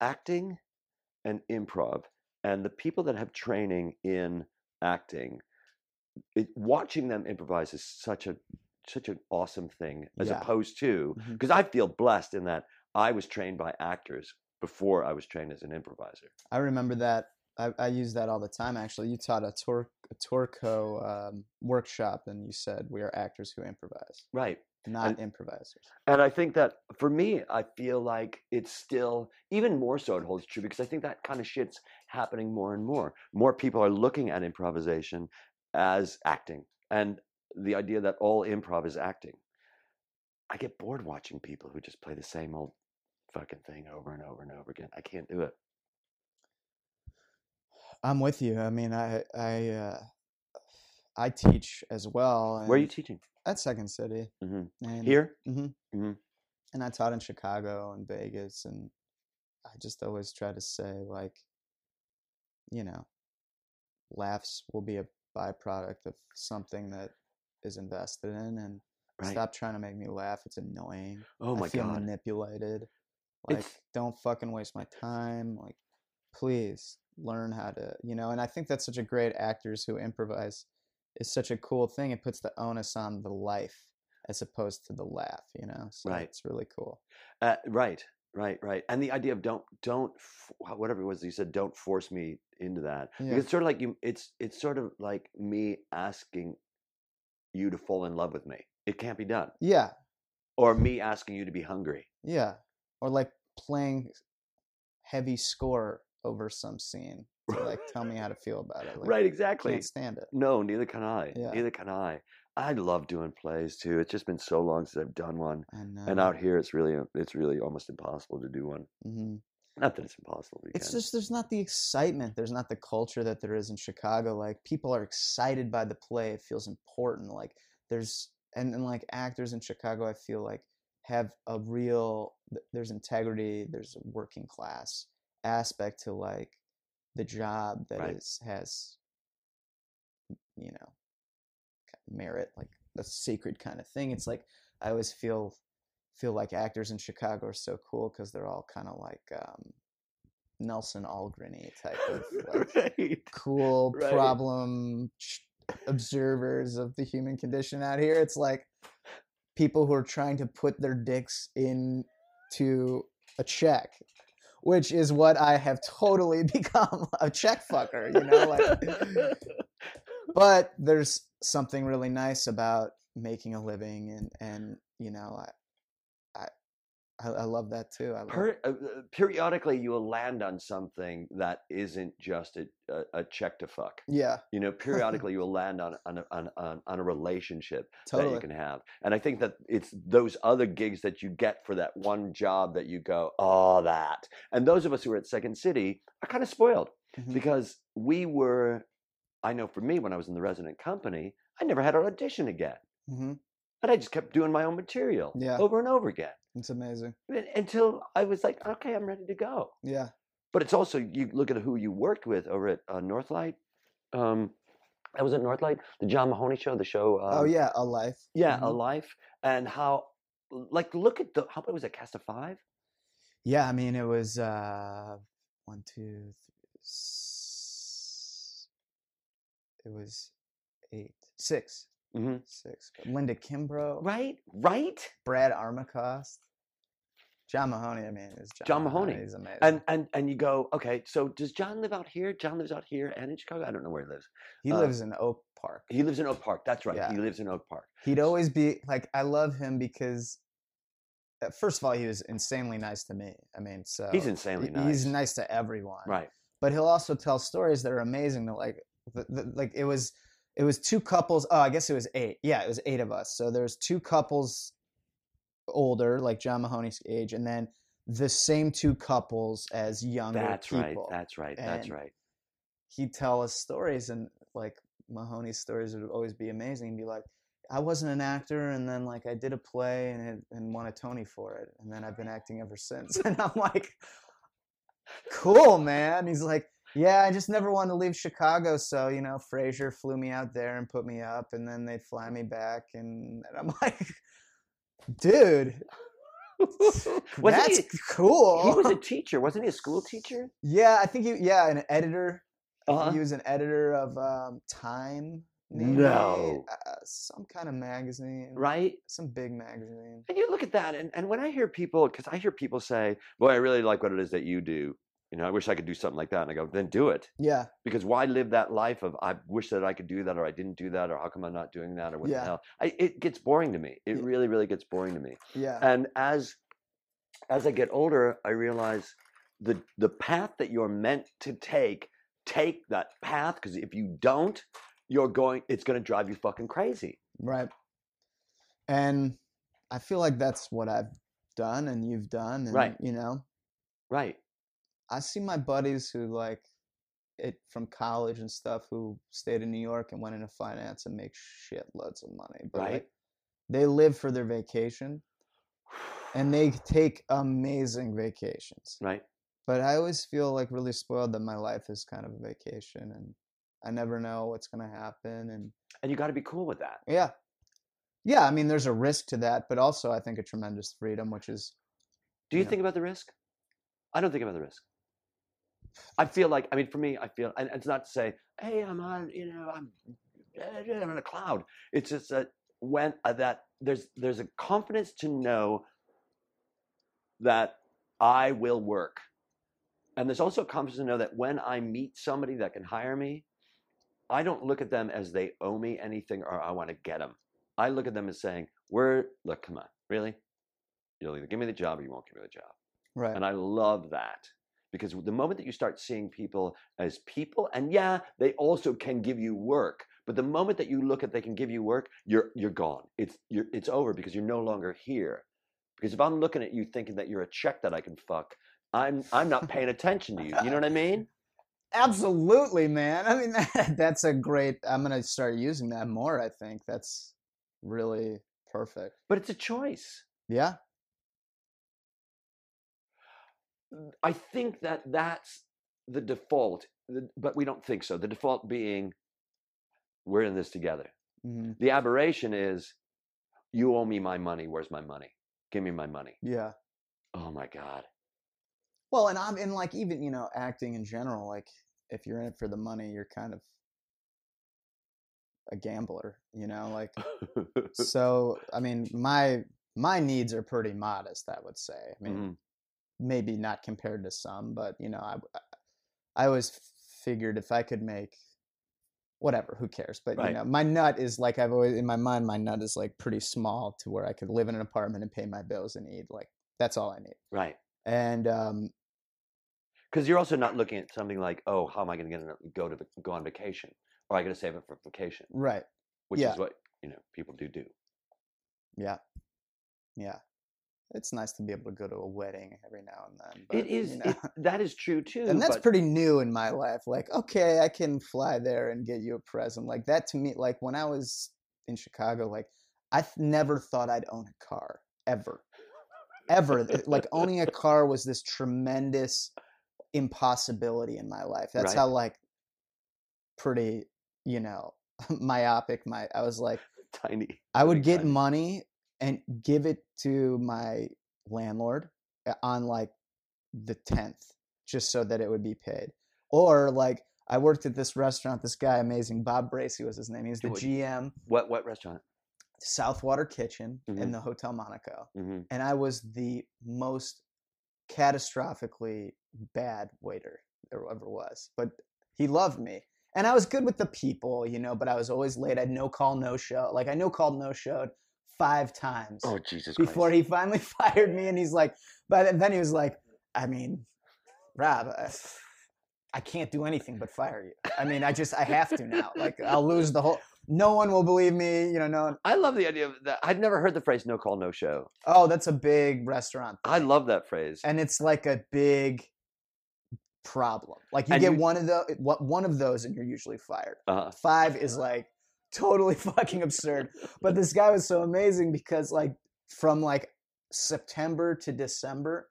acting and improv, and the people that have training in acting, it, watching them improvise is such a such an awesome thing, as yeah. opposed to, because mm-hmm. I feel blessed in that I was trained by actors before I was trained as an improviser. I remember that. I, I use that all the time. Actually, you taught a, Tor, a Torco um, workshop, and you said we are actors who improvise, right? Not and, improvisers. And I think that for me, I feel like it's still, even more so it holds true, because I think that kind of shit's happening more and more. More people are looking at improvisation as acting, and the idea that all improv is acting. I get bored watching people who just play the same old fucking thing over and over and over again. I can't do it. I'm with you. I mean, I I uh, I teach as well. And where are you teaching? At Second City. Mm-hmm. And, here? Mm-hmm. Mm-hmm. And I taught in Chicago and Vegas, and I just always try to say, like, you know, laughs will be a byproduct of something that is invested in, and right. Stop trying to make me laugh. It's annoying. Oh, my God. I feel God. manipulated. Like, it's... don't fucking waste my time. Like, please learn how to, you know, and I think that's such a great actors who improvise. Is such a cool thing. It puts the onus on the life as opposed to the laugh, you know? So right. It's really cool. Uh, right, right, right. And the idea of don't, don't, whatever it was you said, don't force me into that. Yeah. It's sort of like you, it's, it's sort of like me asking you to fall in love with me. It can't be done. Yeah. Or me asking you to be hungry. Yeah. Or like playing heavy score over some scene. To like tell me how to feel about it. Like, right, exactly. I can't stand it. No, neither can I. Yeah. Neither can I. I love doing plays too. It's just been so long since I've done one. I know. And out here, it's really, it's really almost impossible to do one. Mm-hmm. Not that it's impossible. It's can. just there's not the excitement. There's not the culture that there is in Chicago. Like people are excited by the play. It feels important. Like there's and, and like actors in Chicago, I feel like have a real there's integrity. There's a working class aspect to like. The job that right. is has, you know, merit, like a sacred kind of thing. It's like I always feel feel like actors in Chicago are so cool because they're all kind of like um, Nelson Algren-y type of like right. cool right. problem observers of the human condition out here. It's like people who are trying to put their dicks into a check. Which is what I have totally become, a check fucker, you know? Like, but there's something really nice about making a living, and, and you know, I, I, I love that too. I love per, uh, periodically, you will land on something that isn't just a, a, a check to fuck. Yeah. You know, periodically, you will land on on, on, on, on a relationship totally. that you can have. And I think that it's those other gigs that you get for that one job that you go, oh, that. And those of us who are at Second City are kind of spoiled mm-hmm. because we were, I know for me, when I was in the resident company, I never had an audition again. Mm-hmm. And I just kept doing my own material yeah. over and over again. It's amazing. Until I was like, okay, I'm ready to go. Yeah. But it's also, you look at who you worked with over at uh, Northlight. Um, I was at Northlight, the John Mahoney show, the show. Um, oh, yeah, A Life. Yeah, mm-hmm. A Life. And how, like, look at the, how many was it, cast of five? Yeah, I mean, it was uh, one, two, three, six. It was eight, six. Mm-hmm. Six. Linda Kimbrough. Right, right. Brad Armacost. John Mahoney, I mean, is John, John Mahoney. Mahoney. He's amazing. And, and and you go, okay, so does John live out here? John lives out here and in Chicago? I don't know where he lives. He uh, lives in Oak Park. He lives in Oak Park. That's right. Yeah. He lives in Oak Park. He'd always be, like, I love him because, first of all, he was insanely nice to me. I mean, so. He's insanely nice. He's nice to everyone. Right. but he'll also tell stories that are amazing. That like, the, the, like it was, it was two couples. Oh, I guess it was eight. Yeah, it was eight of us. So there's two couples older, like John Mahoney's age, and then the same two couples as younger that's people. That's right. That's right. And that's right. He'd tell us stories, and like Mahoney's stories would always be amazing. He'd be like, I wasn't an actor, and then like I did a play and it, and won a Tony for it, and then I've been acting ever since. And I'm like, cool, man. He's like, yeah, I just never wanted to leave Chicago, so you know, Frasier flew me out there and put me up, and then they'd fly me back, and, and I'm like, dude, that's he, cool. He was a teacher, wasn't he? A school teacher? Yeah, I think he. Yeah, an editor. Uh-huh. He was an editor of um, Time. Maybe, no, uh, some kind of magazine, right? Some big magazine. And you look at that, and, and when I hear people, because I hear people say, boy, I really like what it is that you do. You know, I wish I could do something like that. And I go, then do it. Yeah. Because why live that life of, I wish that I could do that, or I didn't do that, or how come I'm not doing that, or what yeah. the hell? I, it gets boring to me. It yeah. really, really gets boring to me. Yeah. And as as I get older, I realize the the path that you're meant to take, take that path, because if you don't, you're going, it's going to drive you fucking crazy. Right. And I feel like that's what I've done and you've done. And, right. You know? Right. I see my buddies who like it from college and stuff who stayed in New York and went into finance and make shit loads of money. But right. Like, they live for their vacation and they take amazing vacations. Right. But I always feel like really spoiled that my life is kind of a vacation, and I never know what's going to happen. And and you got to be cool with that. Yeah. Yeah, I mean, there's a risk to that, but also I think a tremendous freedom, which is... Do you, you know, think about the risk? I don't think about the risk. I feel like, I mean, for me, I feel, and it's not to say, hey, I'm on, you know, I'm, I'm in a cloud. It's just that when uh, that there's there's a confidence to know that I will work. And there's also a confidence to know that when I meet somebody that can hire me, I don't look at them as they owe me anything or I want to get them. I look at them as saying, we're, look, come on, really? You'll either give me the job or you won't give me the job. Right. And I love that, because the moment that you start seeing people as people, and yeah, they also can give you work, but the moment that you look at they can give you work, you're you're gone. It's you're, it's over, because you're no longer here. Because if I'm looking at you thinking that you're a check that I can fuck, I'm I'm not paying attention to you. You know what I mean? Absolutely, man. I mean, that, that's a great, I'm going to start using that more, I think. That's really perfect. But it's a choice. Yeah. I think that that's the default, but we don't think so. The default being, we're in this together. Mm-hmm. The aberration is, you owe me my money. Where's my money? Give me my money. Yeah. Oh my God. Well, and I'm in like, even, you know, acting in general, like if you're in it for the money, you're kind of a gambler, you know, like, so, I mean, my, my needs are pretty modest, I would say. I mean, mm-hmm. maybe not compared to some, but you know, I, I always figured if I could make whatever, who cares? But right. you know, my nut is like, I've always, in my mind, my nut is like pretty small to where I could live in an apartment and pay my bills and eat. Like, that's all I need. Right. And, um, because you're also not looking at something like, oh, how am I going to go to the, go on vacation, or I got to save it for vacation, right? Which yeah. is what you know people do do. Yeah, yeah, it's nice to be able to go to a wedding every now and then. But, it is you know, it, that is true too, and that's but... pretty new in my life. Like, okay, I can fly there and get you a present like that. To me, like when I was in Chicago, like I th- never thought I'd own a car ever, ever. Like owning a car was this tremendous impossibility in my life. That's right. How like pretty, you know, myopic my I was like tiny. I would get tiny. money and give it to my landlord on like the tenth just so that it would be paid. Or like I worked at this restaurant, this guy amazing, Bob Bracey was his name. He's the G M. What what restaurant? Southwater Kitchen mm-hmm. in the Hotel Monaco. Mm-hmm. And I was the most catastrophically bad waiter there ever was, but he loved me, and I was good with the people, you know, but I was always late. I had no call, no show. Like I no called, no showed five times. Oh Jesus! Before Christ. He finally fired me, and he's like, but then he was like, I mean, Rob, I can't do anything but fire you. I mean, I just, I have to now. Like, I'll lose the whole, no one will believe me, you know, no one. I love the idea of that. I'd never heard the phrase no call, no show. Oh, that's a big restaurant thing. I love that phrase. And it's like a big problem. Like, you and get you, one of the, one of those and you're usually fired. Uh-huh. Five is like totally fucking absurd. But this guy was so amazing because like from like September to December,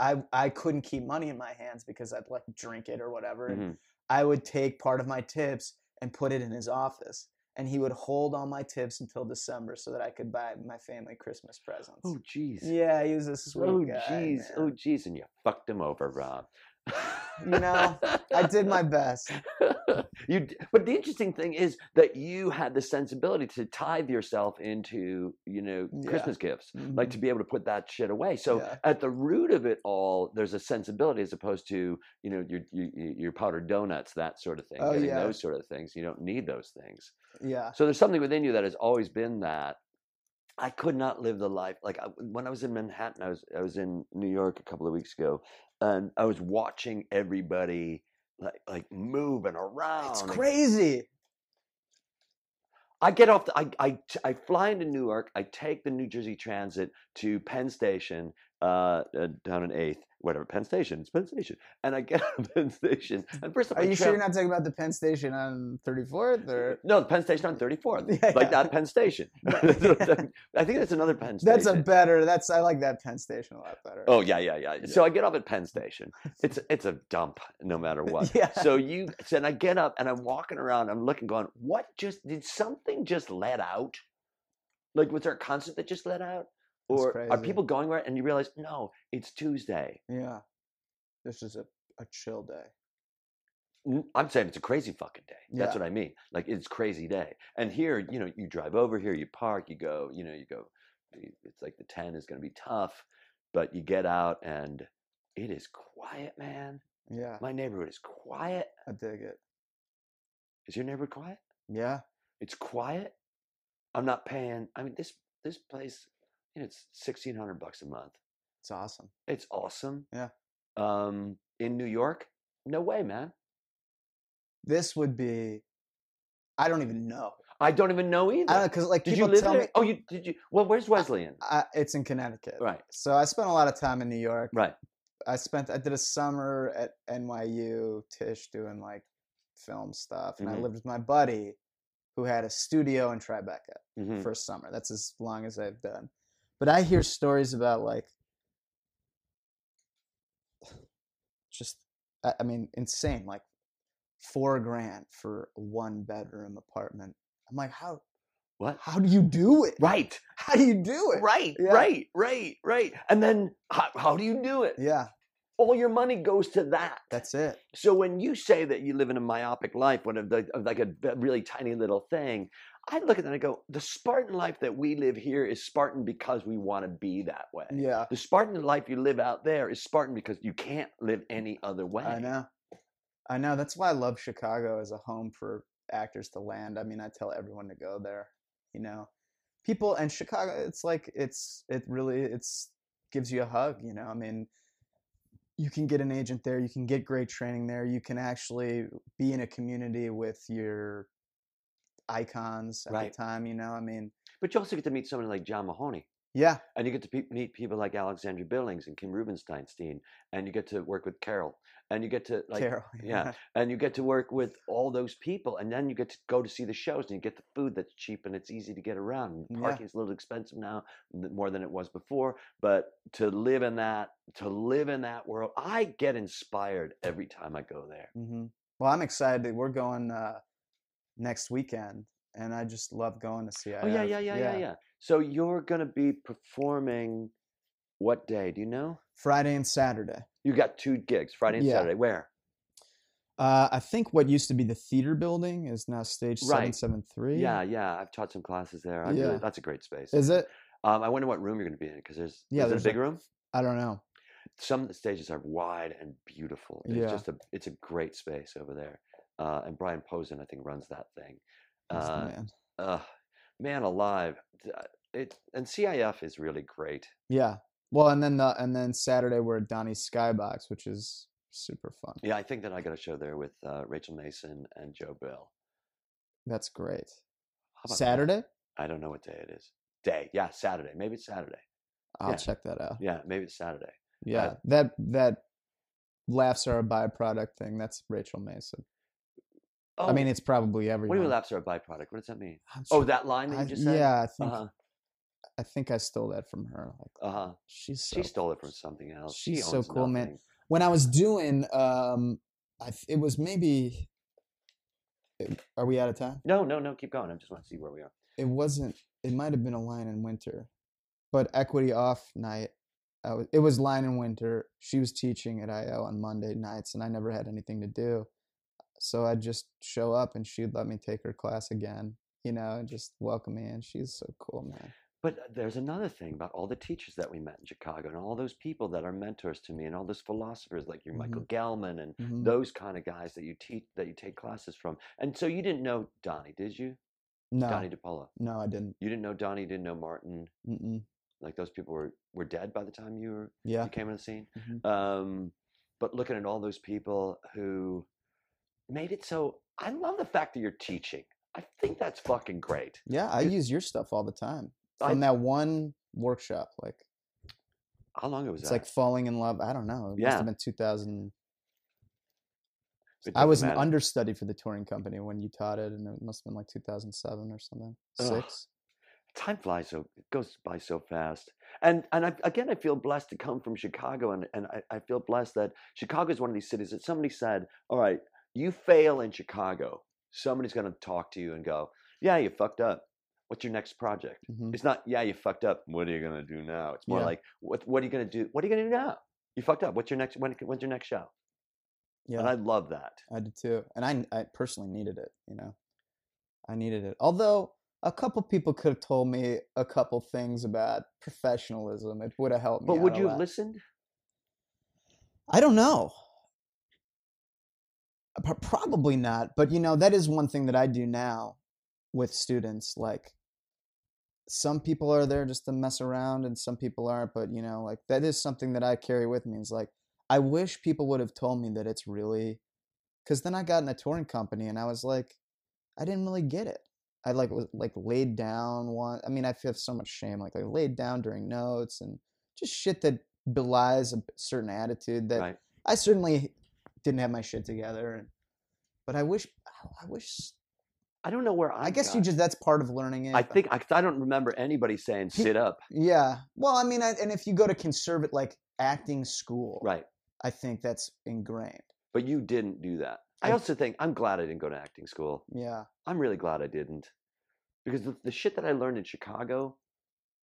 I, I couldn't keep money in my hands because I'd like drink it or whatever. Mm-hmm. And I would take part of my tips and put it in his office. And he would hold all my tips until December so that I could buy my family Christmas presents. Oh, jeez. Yeah, he was a sweet oh, guy. Geez. Oh, jeez. Oh, jeez. And you fucked him over, Rob. You know, I did my best. You, but the interesting thing is that you had the sensibility to tithe yourself into, you know, yeah. Christmas gifts, mm-hmm. like to be able to put that shit away. So yeah. at the root of it all, there's a sensibility as opposed to, you know, your your, your powdered donuts, that sort of thing. Oh, getting yeah. those sort of things. You don't need those things. Yeah. So there's something within you that has always been that. I could not live the life like I, when I was in Manhattan. I was I was in New York a couple of weeks ago, and I was watching everybody like like moving around. It's crazy. I get off. The, I I I fly into New York. I take the New Jersey Transit to Penn Station, uh, down in eighth, whatever Penn Station. It's Penn Station, and I get out of Penn Station. And first of all, are you tra- sure you're not talking about the Penn Station on thirty-fourth or no, the Penn Station on thirty-fourth, yeah, like yeah. that Penn Station. I think that's another Penn Station. That's a better. That's I like that Penn Station a lot better. Oh yeah, yeah, yeah. yeah. So I get off at Penn Station. It's it's a dump no matter what. yeah. So you said so I get up and I'm walking around. I'm looking, going, what just did something just let out? Like was there a concert that just let out? Or are people going where? And you realize, no, it's Tuesday. Yeah. This is a, a chill day. I'm saying it's a crazy fucking day. Yeah. That's what I mean. Like, it's crazy day. And here, you know, you drive over here, you park, you go, you know, you go, it's like the ten is going to be tough. But you get out and it is quiet, man. Yeah. My neighborhood is quiet. I dig it. Is your neighborhood quiet? Yeah. It's quiet. I'm not paying. I mean, this this place... It's sixteen hundred bucks a month. It's awesome. It's awesome. Yeah. Um, in New York, no way, man. This would be. I don't even know. I don't even know either. I don't because like did people you live tell there? Me. Oh, you did you? Well, where's Wesleyan? I, I, it's in Connecticut. Right. So I spent a lot of time in New York. Right. I spent. I did a summer at N Y U Tisch doing like film stuff, and mm-hmm. I lived with my buddy, who had a studio in Tribeca mm-hmm. for a summer. That's as long as I've done. But I hear stories about like, just, I mean, insane, like four grand for a one bedroom apartment. I'm like, how, what, how do you do it? Right. How do you do it? Right, yeah. right, right, right. And then how, how do you do it? Yeah. All your money goes to that. That's it. So when you say that you live in a myopic life, one of, the, of like a really tiny little thing, I look at that and I go, the Spartan life that we live here is Spartan because we want to be that way. Yeah. The Spartan life you live out there is Spartan because you can't live any other way. I know. I know. That's why I love Chicago as a home for actors to land. I mean, I tell everyone to go there, you know. People and Chicago, it's like it's it really it's gives you a hug, you know. I mean, you can get an agent there, you can get great training there, you can actually be in a community with your icons at right. the time, you know, I mean. But you also get to meet someone like John Mahoney. Yeah. And you get to pe- meet people like Alexandra Billings and Kim Rubinstein, and you get to work with Carol, and you get to like, Carol, yeah. yeah, and you get to work with all those people, and then you get to go to see the shows, and you get the food that's cheap and it's easy to get around. And parking is yeah. a little expensive now, more than it was before, but to live in that, to live in that world, I get inspired every time I go there. Mm-hmm. Well, I'm excited. We're going. Uh, next weekend, and I just love going to see. Oh yeah, yeah, yeah, yeah, yeah. So you're gonna be performing what day? Do you know? Friday and Saturday. You got two gigs, Friday and yeah. Saturday. Where? Uh, I think what used to be the theater building is now stage right. seven seven three. Yeah, yeah. I've taught some classes there. I yeah. really, that's a great space. Is it? Um, I wonder what room you're gonna be in because there's yeah, is there's it a big a, room. I don't know. Some of the stages are wide and beautiful. It's yeah. just a it's a great space over there. Uh, and Brian Posen, I think, runs that thing. Uh, man. Uh, man alive. It, and C I F is really great. Yeah. Well, and then the and then Saturday we're at Donnie's Skybox, which is super fun. Yeah, I think that I got a show there with uh, Rachel Mason and Joe Bill. That's great. Saturday? That? I don't know what day it is. Day. Yeah, Saturday. Maybe it's Saturday. I'll yeah. check that out. Yeah, maybe it's Saturday. Yeah, uh, that that laughs are a byproduct thing. That's Rachel Mason. Oh, I mean, it's probably everyone. What do you mean laughs are a byproduct? What does that mean? Sure, oh, that line that I, you just said? Yeah, I think uh-huh. I think I stole that from her. Like, uh-huh. she's so, she stole it from something else. She's she so cool, nothing. Man. When I was doing, um, I, it was maybe. It, are we out of time? No, no, no. Keep going. I just want to see where we are. It wasn't. It might have been a line in winter, but equity off night. I was, it was line in winter. She was teaching at I O on Monday nights, and I never had anything to do. So I'd just show up, and she'd let me take her class again, you know, and just welcome me in. She's so cool, man. But there's another thing about all the teachers that we met in Chicago and all those people that are mentors to me and all those philosophers like your mm-hmm. Michael Gelman and mm-hmm. those kind of guys that you teach, that you take classes from. And so you didn't know Donnie, did you? No. Donnie DePaulo. No, I didn't. You didn't know Donnie, didn't know Martin. Mm-mm. Like those people were, were dead by the time you were yeah. you came on the scene. Mm-hmm. Um, but looking at all those people who made it so, I love the fact that you're teaching. I think that's fucking great. Yeah, I use your stuff all the time. From I, that one workshop, like how long ago was it's that? It's like falling in love. I don't know. It yeah. must have been two thousand. I was matter. an understudy for the touring company when you taught it, and it must have been like two thousand seven or something. Ugh. Six. Time flies so it goes by so fast. And and I, again, I feel blessed to come from Chicago, and and I, I feel blessed that Chicago is one of these cities that somebody said, "All right, you fail in Chicago, somebody's going to talk to you and go, yeah, you fucked up. What's your next project?" Mm-hmm. It's not, yeah, you fucked up. What are you going to do now? It's more yeah. like, what What are you going to do? What are you going to do now? You fucked up. What's your next, when, when's your next show? Yeah. And I love that. I did too. And I, I personally needed it, you know, I needed it. Although a couple people could have told me a couple things about professionalism. It would have helped me. But would you have listened? I don't know. Probably not. But you know, that is one thing that I do now with students. Like, some people are there just to mess around and some people aren't, but you know, like, that is something that I carry with me. It's like, I wish people would have told me that it's really, because then I got in a touring company and I was like, I didn't really get it. I like was like laid down one. I mean, I feel so much shame. Like I laid down during notes and just shit that belies a certain attitude that right. I certainly didn't have my shit together. And, but I wish, I wish. I don't know where I I guess got. You just, that's part of learning it. I think, I, I don't remember anybody saying sit up. Yeah. Well, I mean, I, and if you go to conservative, like acting school. Right. I think that's ingrained. But you didn't do that. I, I also think, I'm glad I didn't go to acting school. Yeah. I'm really glad I didn't. Because the, the shit that I learned in Chicago,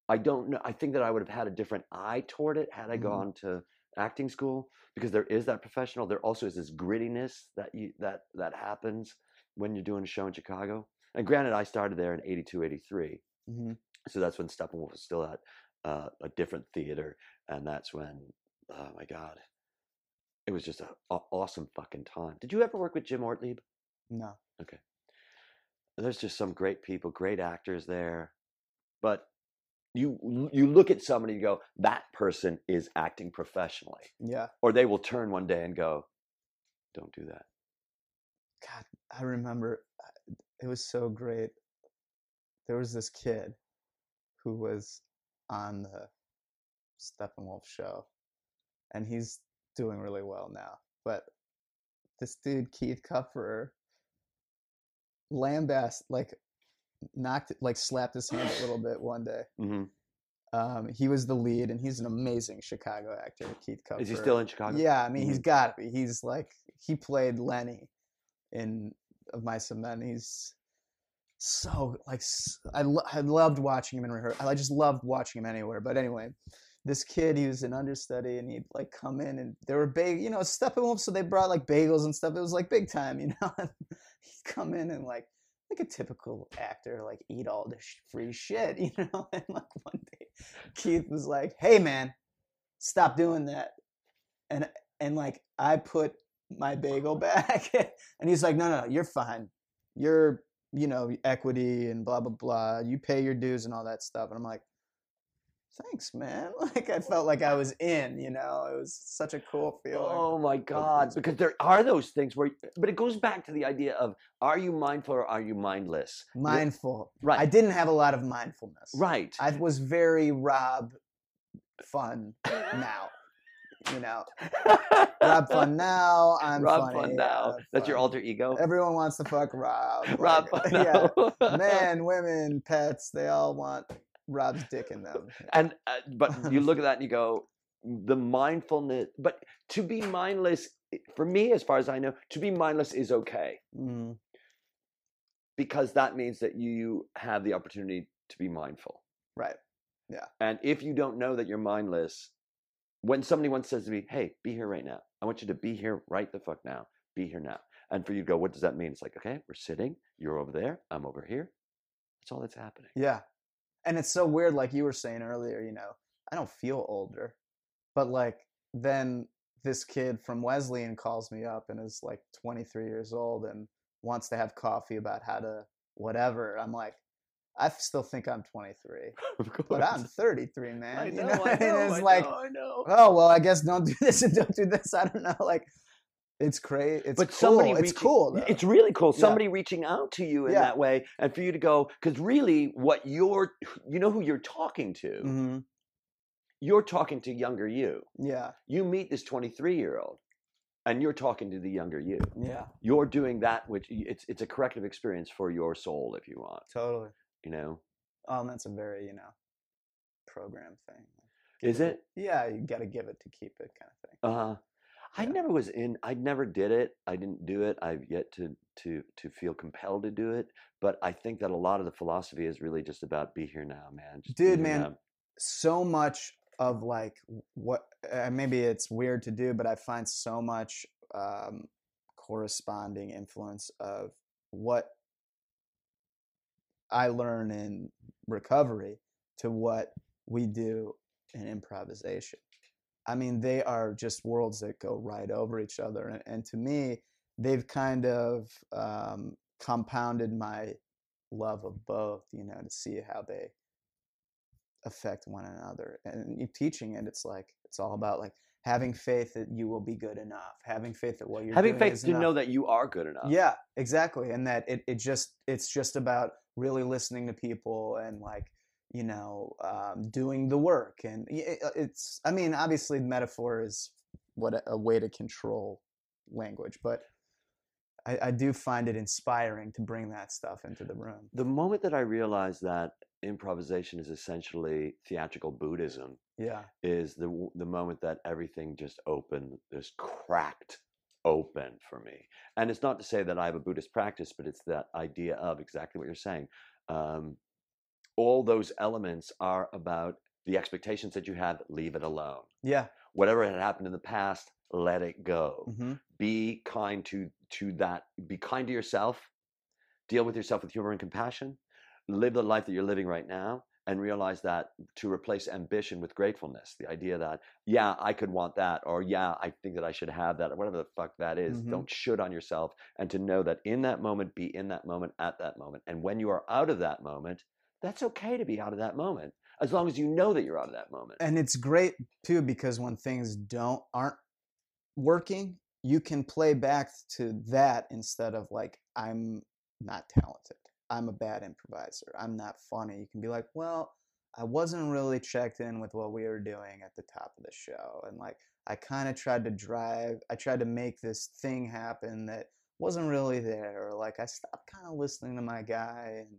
I don't know. I think that I would have had a different eye toward it had I mm. gone to acting school. Because there is that professional. There also is this grittiness that you, that, that happens when you're doing a show in Chicago. And granted, I started there in eighty-two, eighty-three. Mm-hmm. So that's when Steppenwolf was still at uh, a different theater. And that's when, oh my God, it was just an awesome fucking time. Did you ever work with Jim Ortlieb? No. Okay. There's just some great people, great actors there. But you you look at somebody and go, that person is acting professionally. Yeah. Or they will turn one day and go, don't do that. God, I remember, it was so great. There was this kid who was on the Steppenwolf show, and he's doing really well now. But this dude, Keith Kupfer, lambasted, like knocked, like slapped his hand a little bit one day. Mm-hmm. Um, he was the lead, and he's an amazing Chicago actor, Keith Kupfer. Is he still in Chicago? Yeah, I mean, mm-hmm. he's got to be. He's like, he played Lenny in Of Mice and Men. He's so like, I, lo- I loved watching him in rehearsal. I just loved watching him anywhere. But anyway, this kid, he was an understudy, and he'd like come in, and there were big, you know, Steppenwolf, so they brought like bagels and stuff. It was like big time, you know. And he'd come in and like like a typical actor, like eat all the sh- free shit, you know. And like one day, Keith was like, "Hey man, stop doing that," and and like I put my bagel back. And he's like, no, no, you're fine. You're, you know, equity and blah, blah, blah. You pay your dues and all that stuff. And I'm like, thanks, man. Like, I felt like I was in, you know, it was such a cool feeling. Oh my God. Because there are those things where, but it goes back to the idea of, are you mindful or are you mindless? Mindful. Right. I didn't have a lot of mindfulness. Right. I was very Rob Fun Now. You know, Rob Fun Now. I'm Rob funny. Fun Now. Rob That's fun. Your alter ego. Everyone wants to fuck Rob. Rob like, Fun Now. Yeah. Men, women, pets, they all want Rob's dick in them. And uh, but you look at that and you go, the mindfulness. But to be mindless, for me, as far as I know, to be mindless is okay, mm-hmm. because that means that you have the opportunity to be mindful. Right. Yeah. And if you don't know that you're mindless. When somebody once says to me, hey, be here right now. I want you to be here right the fuck now. Be here now. And for you to go, what does that mean? It's like, okay, we're sitting. You're over there. I'm over here. That's all that's happening. Yeah. And it's so weird, like you were saying earlier, you know, I don't feel older. But like then this kid from Wesleyan calls me up and is like twenty-three years old and wants to have coffee about how to whatever. I'm like, I still think I'm twenty-three, but I'm thirty-three, man. I know, you know? I know, it's I like, know, I know. Oh, well, I guess don't do this and don't do this. I don't know. Like, it's crazy. It's but cool. Somebody it's reaching, cool, though. It's really cool. Somebody yeah. reaching out to you in yeah. that way and for you to go, because really what you're, you know who you're talking to? Mm-hmm. You're talking to younger you. Yeah. You meet this twenty-three-year-old. And you're talking to the younger you. Yeah. You're doing that, which it's it's a corrective experience for your soul, if you want. Totally. You know, oh, and that's a very, you know, program thing. Give Is it? it? Yeah, you got to give it to keep it, kind of thing. Uh huh. Yeah. I never was in. I never did it. I didn't do it. I've yet to to to feel compelled to do it. But I think that a lot of the philosophy is really just about be here now, man. Just Dude, man, now. So much of like what uh, maybe it's weird to do, but I find so much um, corresponding influence of what I learn in recovery to what we do in improvisation. I mean, they are just worlds that go right over each other. And, and to me, they've kind of um, compounded my love of both, you know, to see how they affect one another. And in teaching it, it's like, it's all about like having faith that you will be good enough, having faith that what you're having doing faith is to enough. Know that you are good enough. Yeah, exactly. And that it, it just, it's just about really listening to people and like, you know, um, doing the work. And it, it's, I mean, obviously metaphor is what a, a way to control language, but I, I do find it inspiring to bring that stuff into the room. The moment that I realized that improvisation is essentially theatrical Buddhism, yeah, is the the moment that everything just opened, just cracked open for me. And it's not to say that I have a Buddhist practice, but it's that idea of exactly what you're saying. Um, all those elements are about the expectations that you have, leave it alone. Yeah. Whatever had happened in the past, let it go. Mm-hmm. Be kind to, to that. Be kind to yourself. Deal with yourself with humor and compassion. Live the life that you're living right now. And realize that to replace ambition with gratefulness, the idea that, yeah, I could want that, or yeah, I think that I should have that, or whatever the fuck that is, mm-hmm. Don't should on yourself. And to know that in that moment, be in that moment, at that moment. And when you are out of that moment, that's okay to be out of that moment, as long as you know that you're out of that moment. And it's great too, because when things don't, aren't working, you can play back to that instead of like, I'm not talented. I'm a bad improviser. I'm not funny. You can be like, well, I wasn't really checked in with what we were doing at the top of the show. And like, I kind of tried to drive, I tried to make this thing happen that wasn't really there. Or like, I stopped kind of listening to my guy and,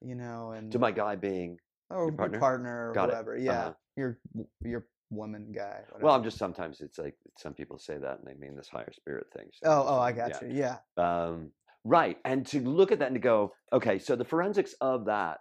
you know, and to my guy being or your partner, partner or Got whatever. It. Yeah. Uh-huh. Your, your woman guy. Whatever. Well, I'm just, sometimes it's like, some people say that and they mean this higher spirit thing. So oh, oh, I got yeah. you. Yeah. Um, Right, and to look at that and to go, okay, so the forensics of that,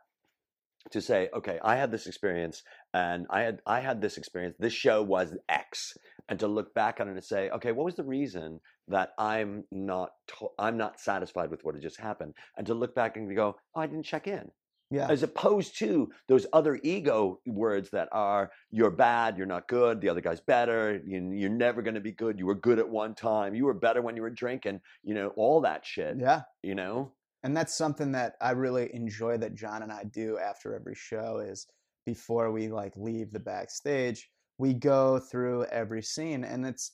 to say, okay, I had this experience, and I had I had this experience, this show was X, and to look back on it and say, okay, what was the reason that I'm not to- I'm not satisfied with what had just happened, and to look back and go, oh, I didn't check in. Yeah. As opposed to those other ego words that are, you're bad, you're not good, the other guy's better, you, you're never going to be good, you were good at one time, you were better when you were drinking, you know, all that shit. Yeah. You know? And that's something that I really enjoy that John and I do after every show is before we like leave the backstage, we go through every scene. And it's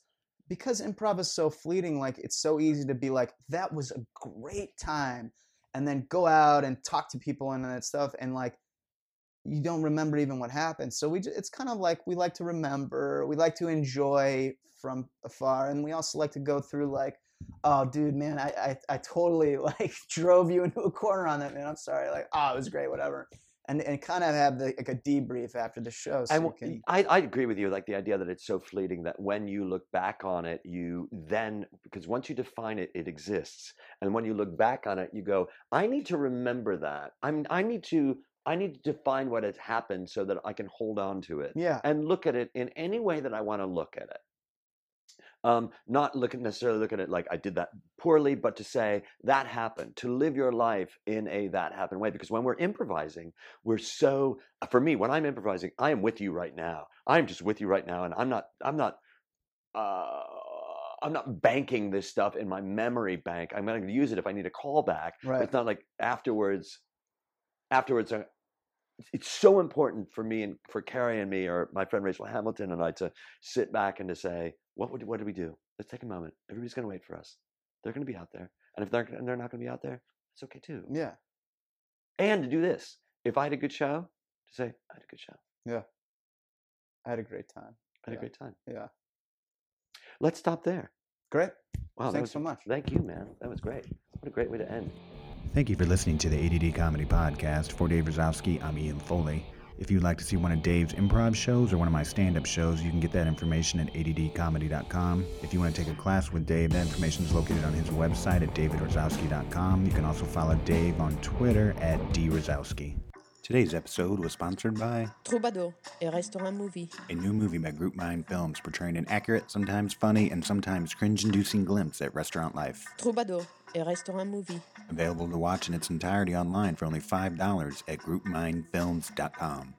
because improv is so fleeting, like it's so easy to be like, that was a great time, and then go out and talk to people and that stuff, and like you don't remember even what happened. So we just, it's kind of like we like to remember, we like to enjoy from afar, and we also like to go through like, oh dude, man, I I, I totally like drove you into a corner on that, man, I'm sorry, like, oh, it was great, whatever. And and kind of have the, like a debrief after the show. So I, you can... I I agree with you, like the idea that it's so fleeting that when you look back on it, you then, because once you define it, it exists. And when you look back on it, you go, I need to remember that. I'm I need to I need to define what has happened so that I can hold on to it. Yeah. And look at it in any way that I want to look at it. Um, not look at necessarily look at it like I did that poorly, but to say that happened, to live your life in a that happened way. Because when we're improvising, we're so, for me, when I'm improvising, I am with you right now. I'm just with you right now. And I'm not, I'm not, uh, I'm not banking this stuff in my memory bank. I'm not going to use it if I need a callback. Right. It's not like afterwards, afterwards, I'm, it's so important for me and for Carrie and me, or my friend Rachel Hamilton and I, to sit back and to say, what would, what do we do? Let's take a moment. Everybody's going to wait for us. They're going to be out there. And if they're, and they're not going to be out there, it's okay too. Yeah. And to do this, if I had a good show, to say, I had a good show. Yeah. I had a great time. I had yeah. a great time. Yeah. Let's stop there. Great. Wow. Thanks was, so much. Thank you, man. That was great. What a great way to end. Thank you for listening to the A D D Comedy Podcast. For Dave Rosowski, I'm Ian Foley. If you'd like to see one of Dave's improv shows or one of my stand-up shows, you can get that information at A D D comedy dot com. If you want to take a class with Dave, that information is located on his website at david rosowski dot com. You can also follow Dave on Twitter at d rosowski. Today's episode was sponsored by Troubadour, a restaurant movie. A new movie by Group Mind Films portraying an accurate, sometimes funny, and sometimes cringe-inducing glimpse at restaurant life. Troubadour, a restaurant movie. Available to watch in its entirety online for only five dollars at group mind films dot com.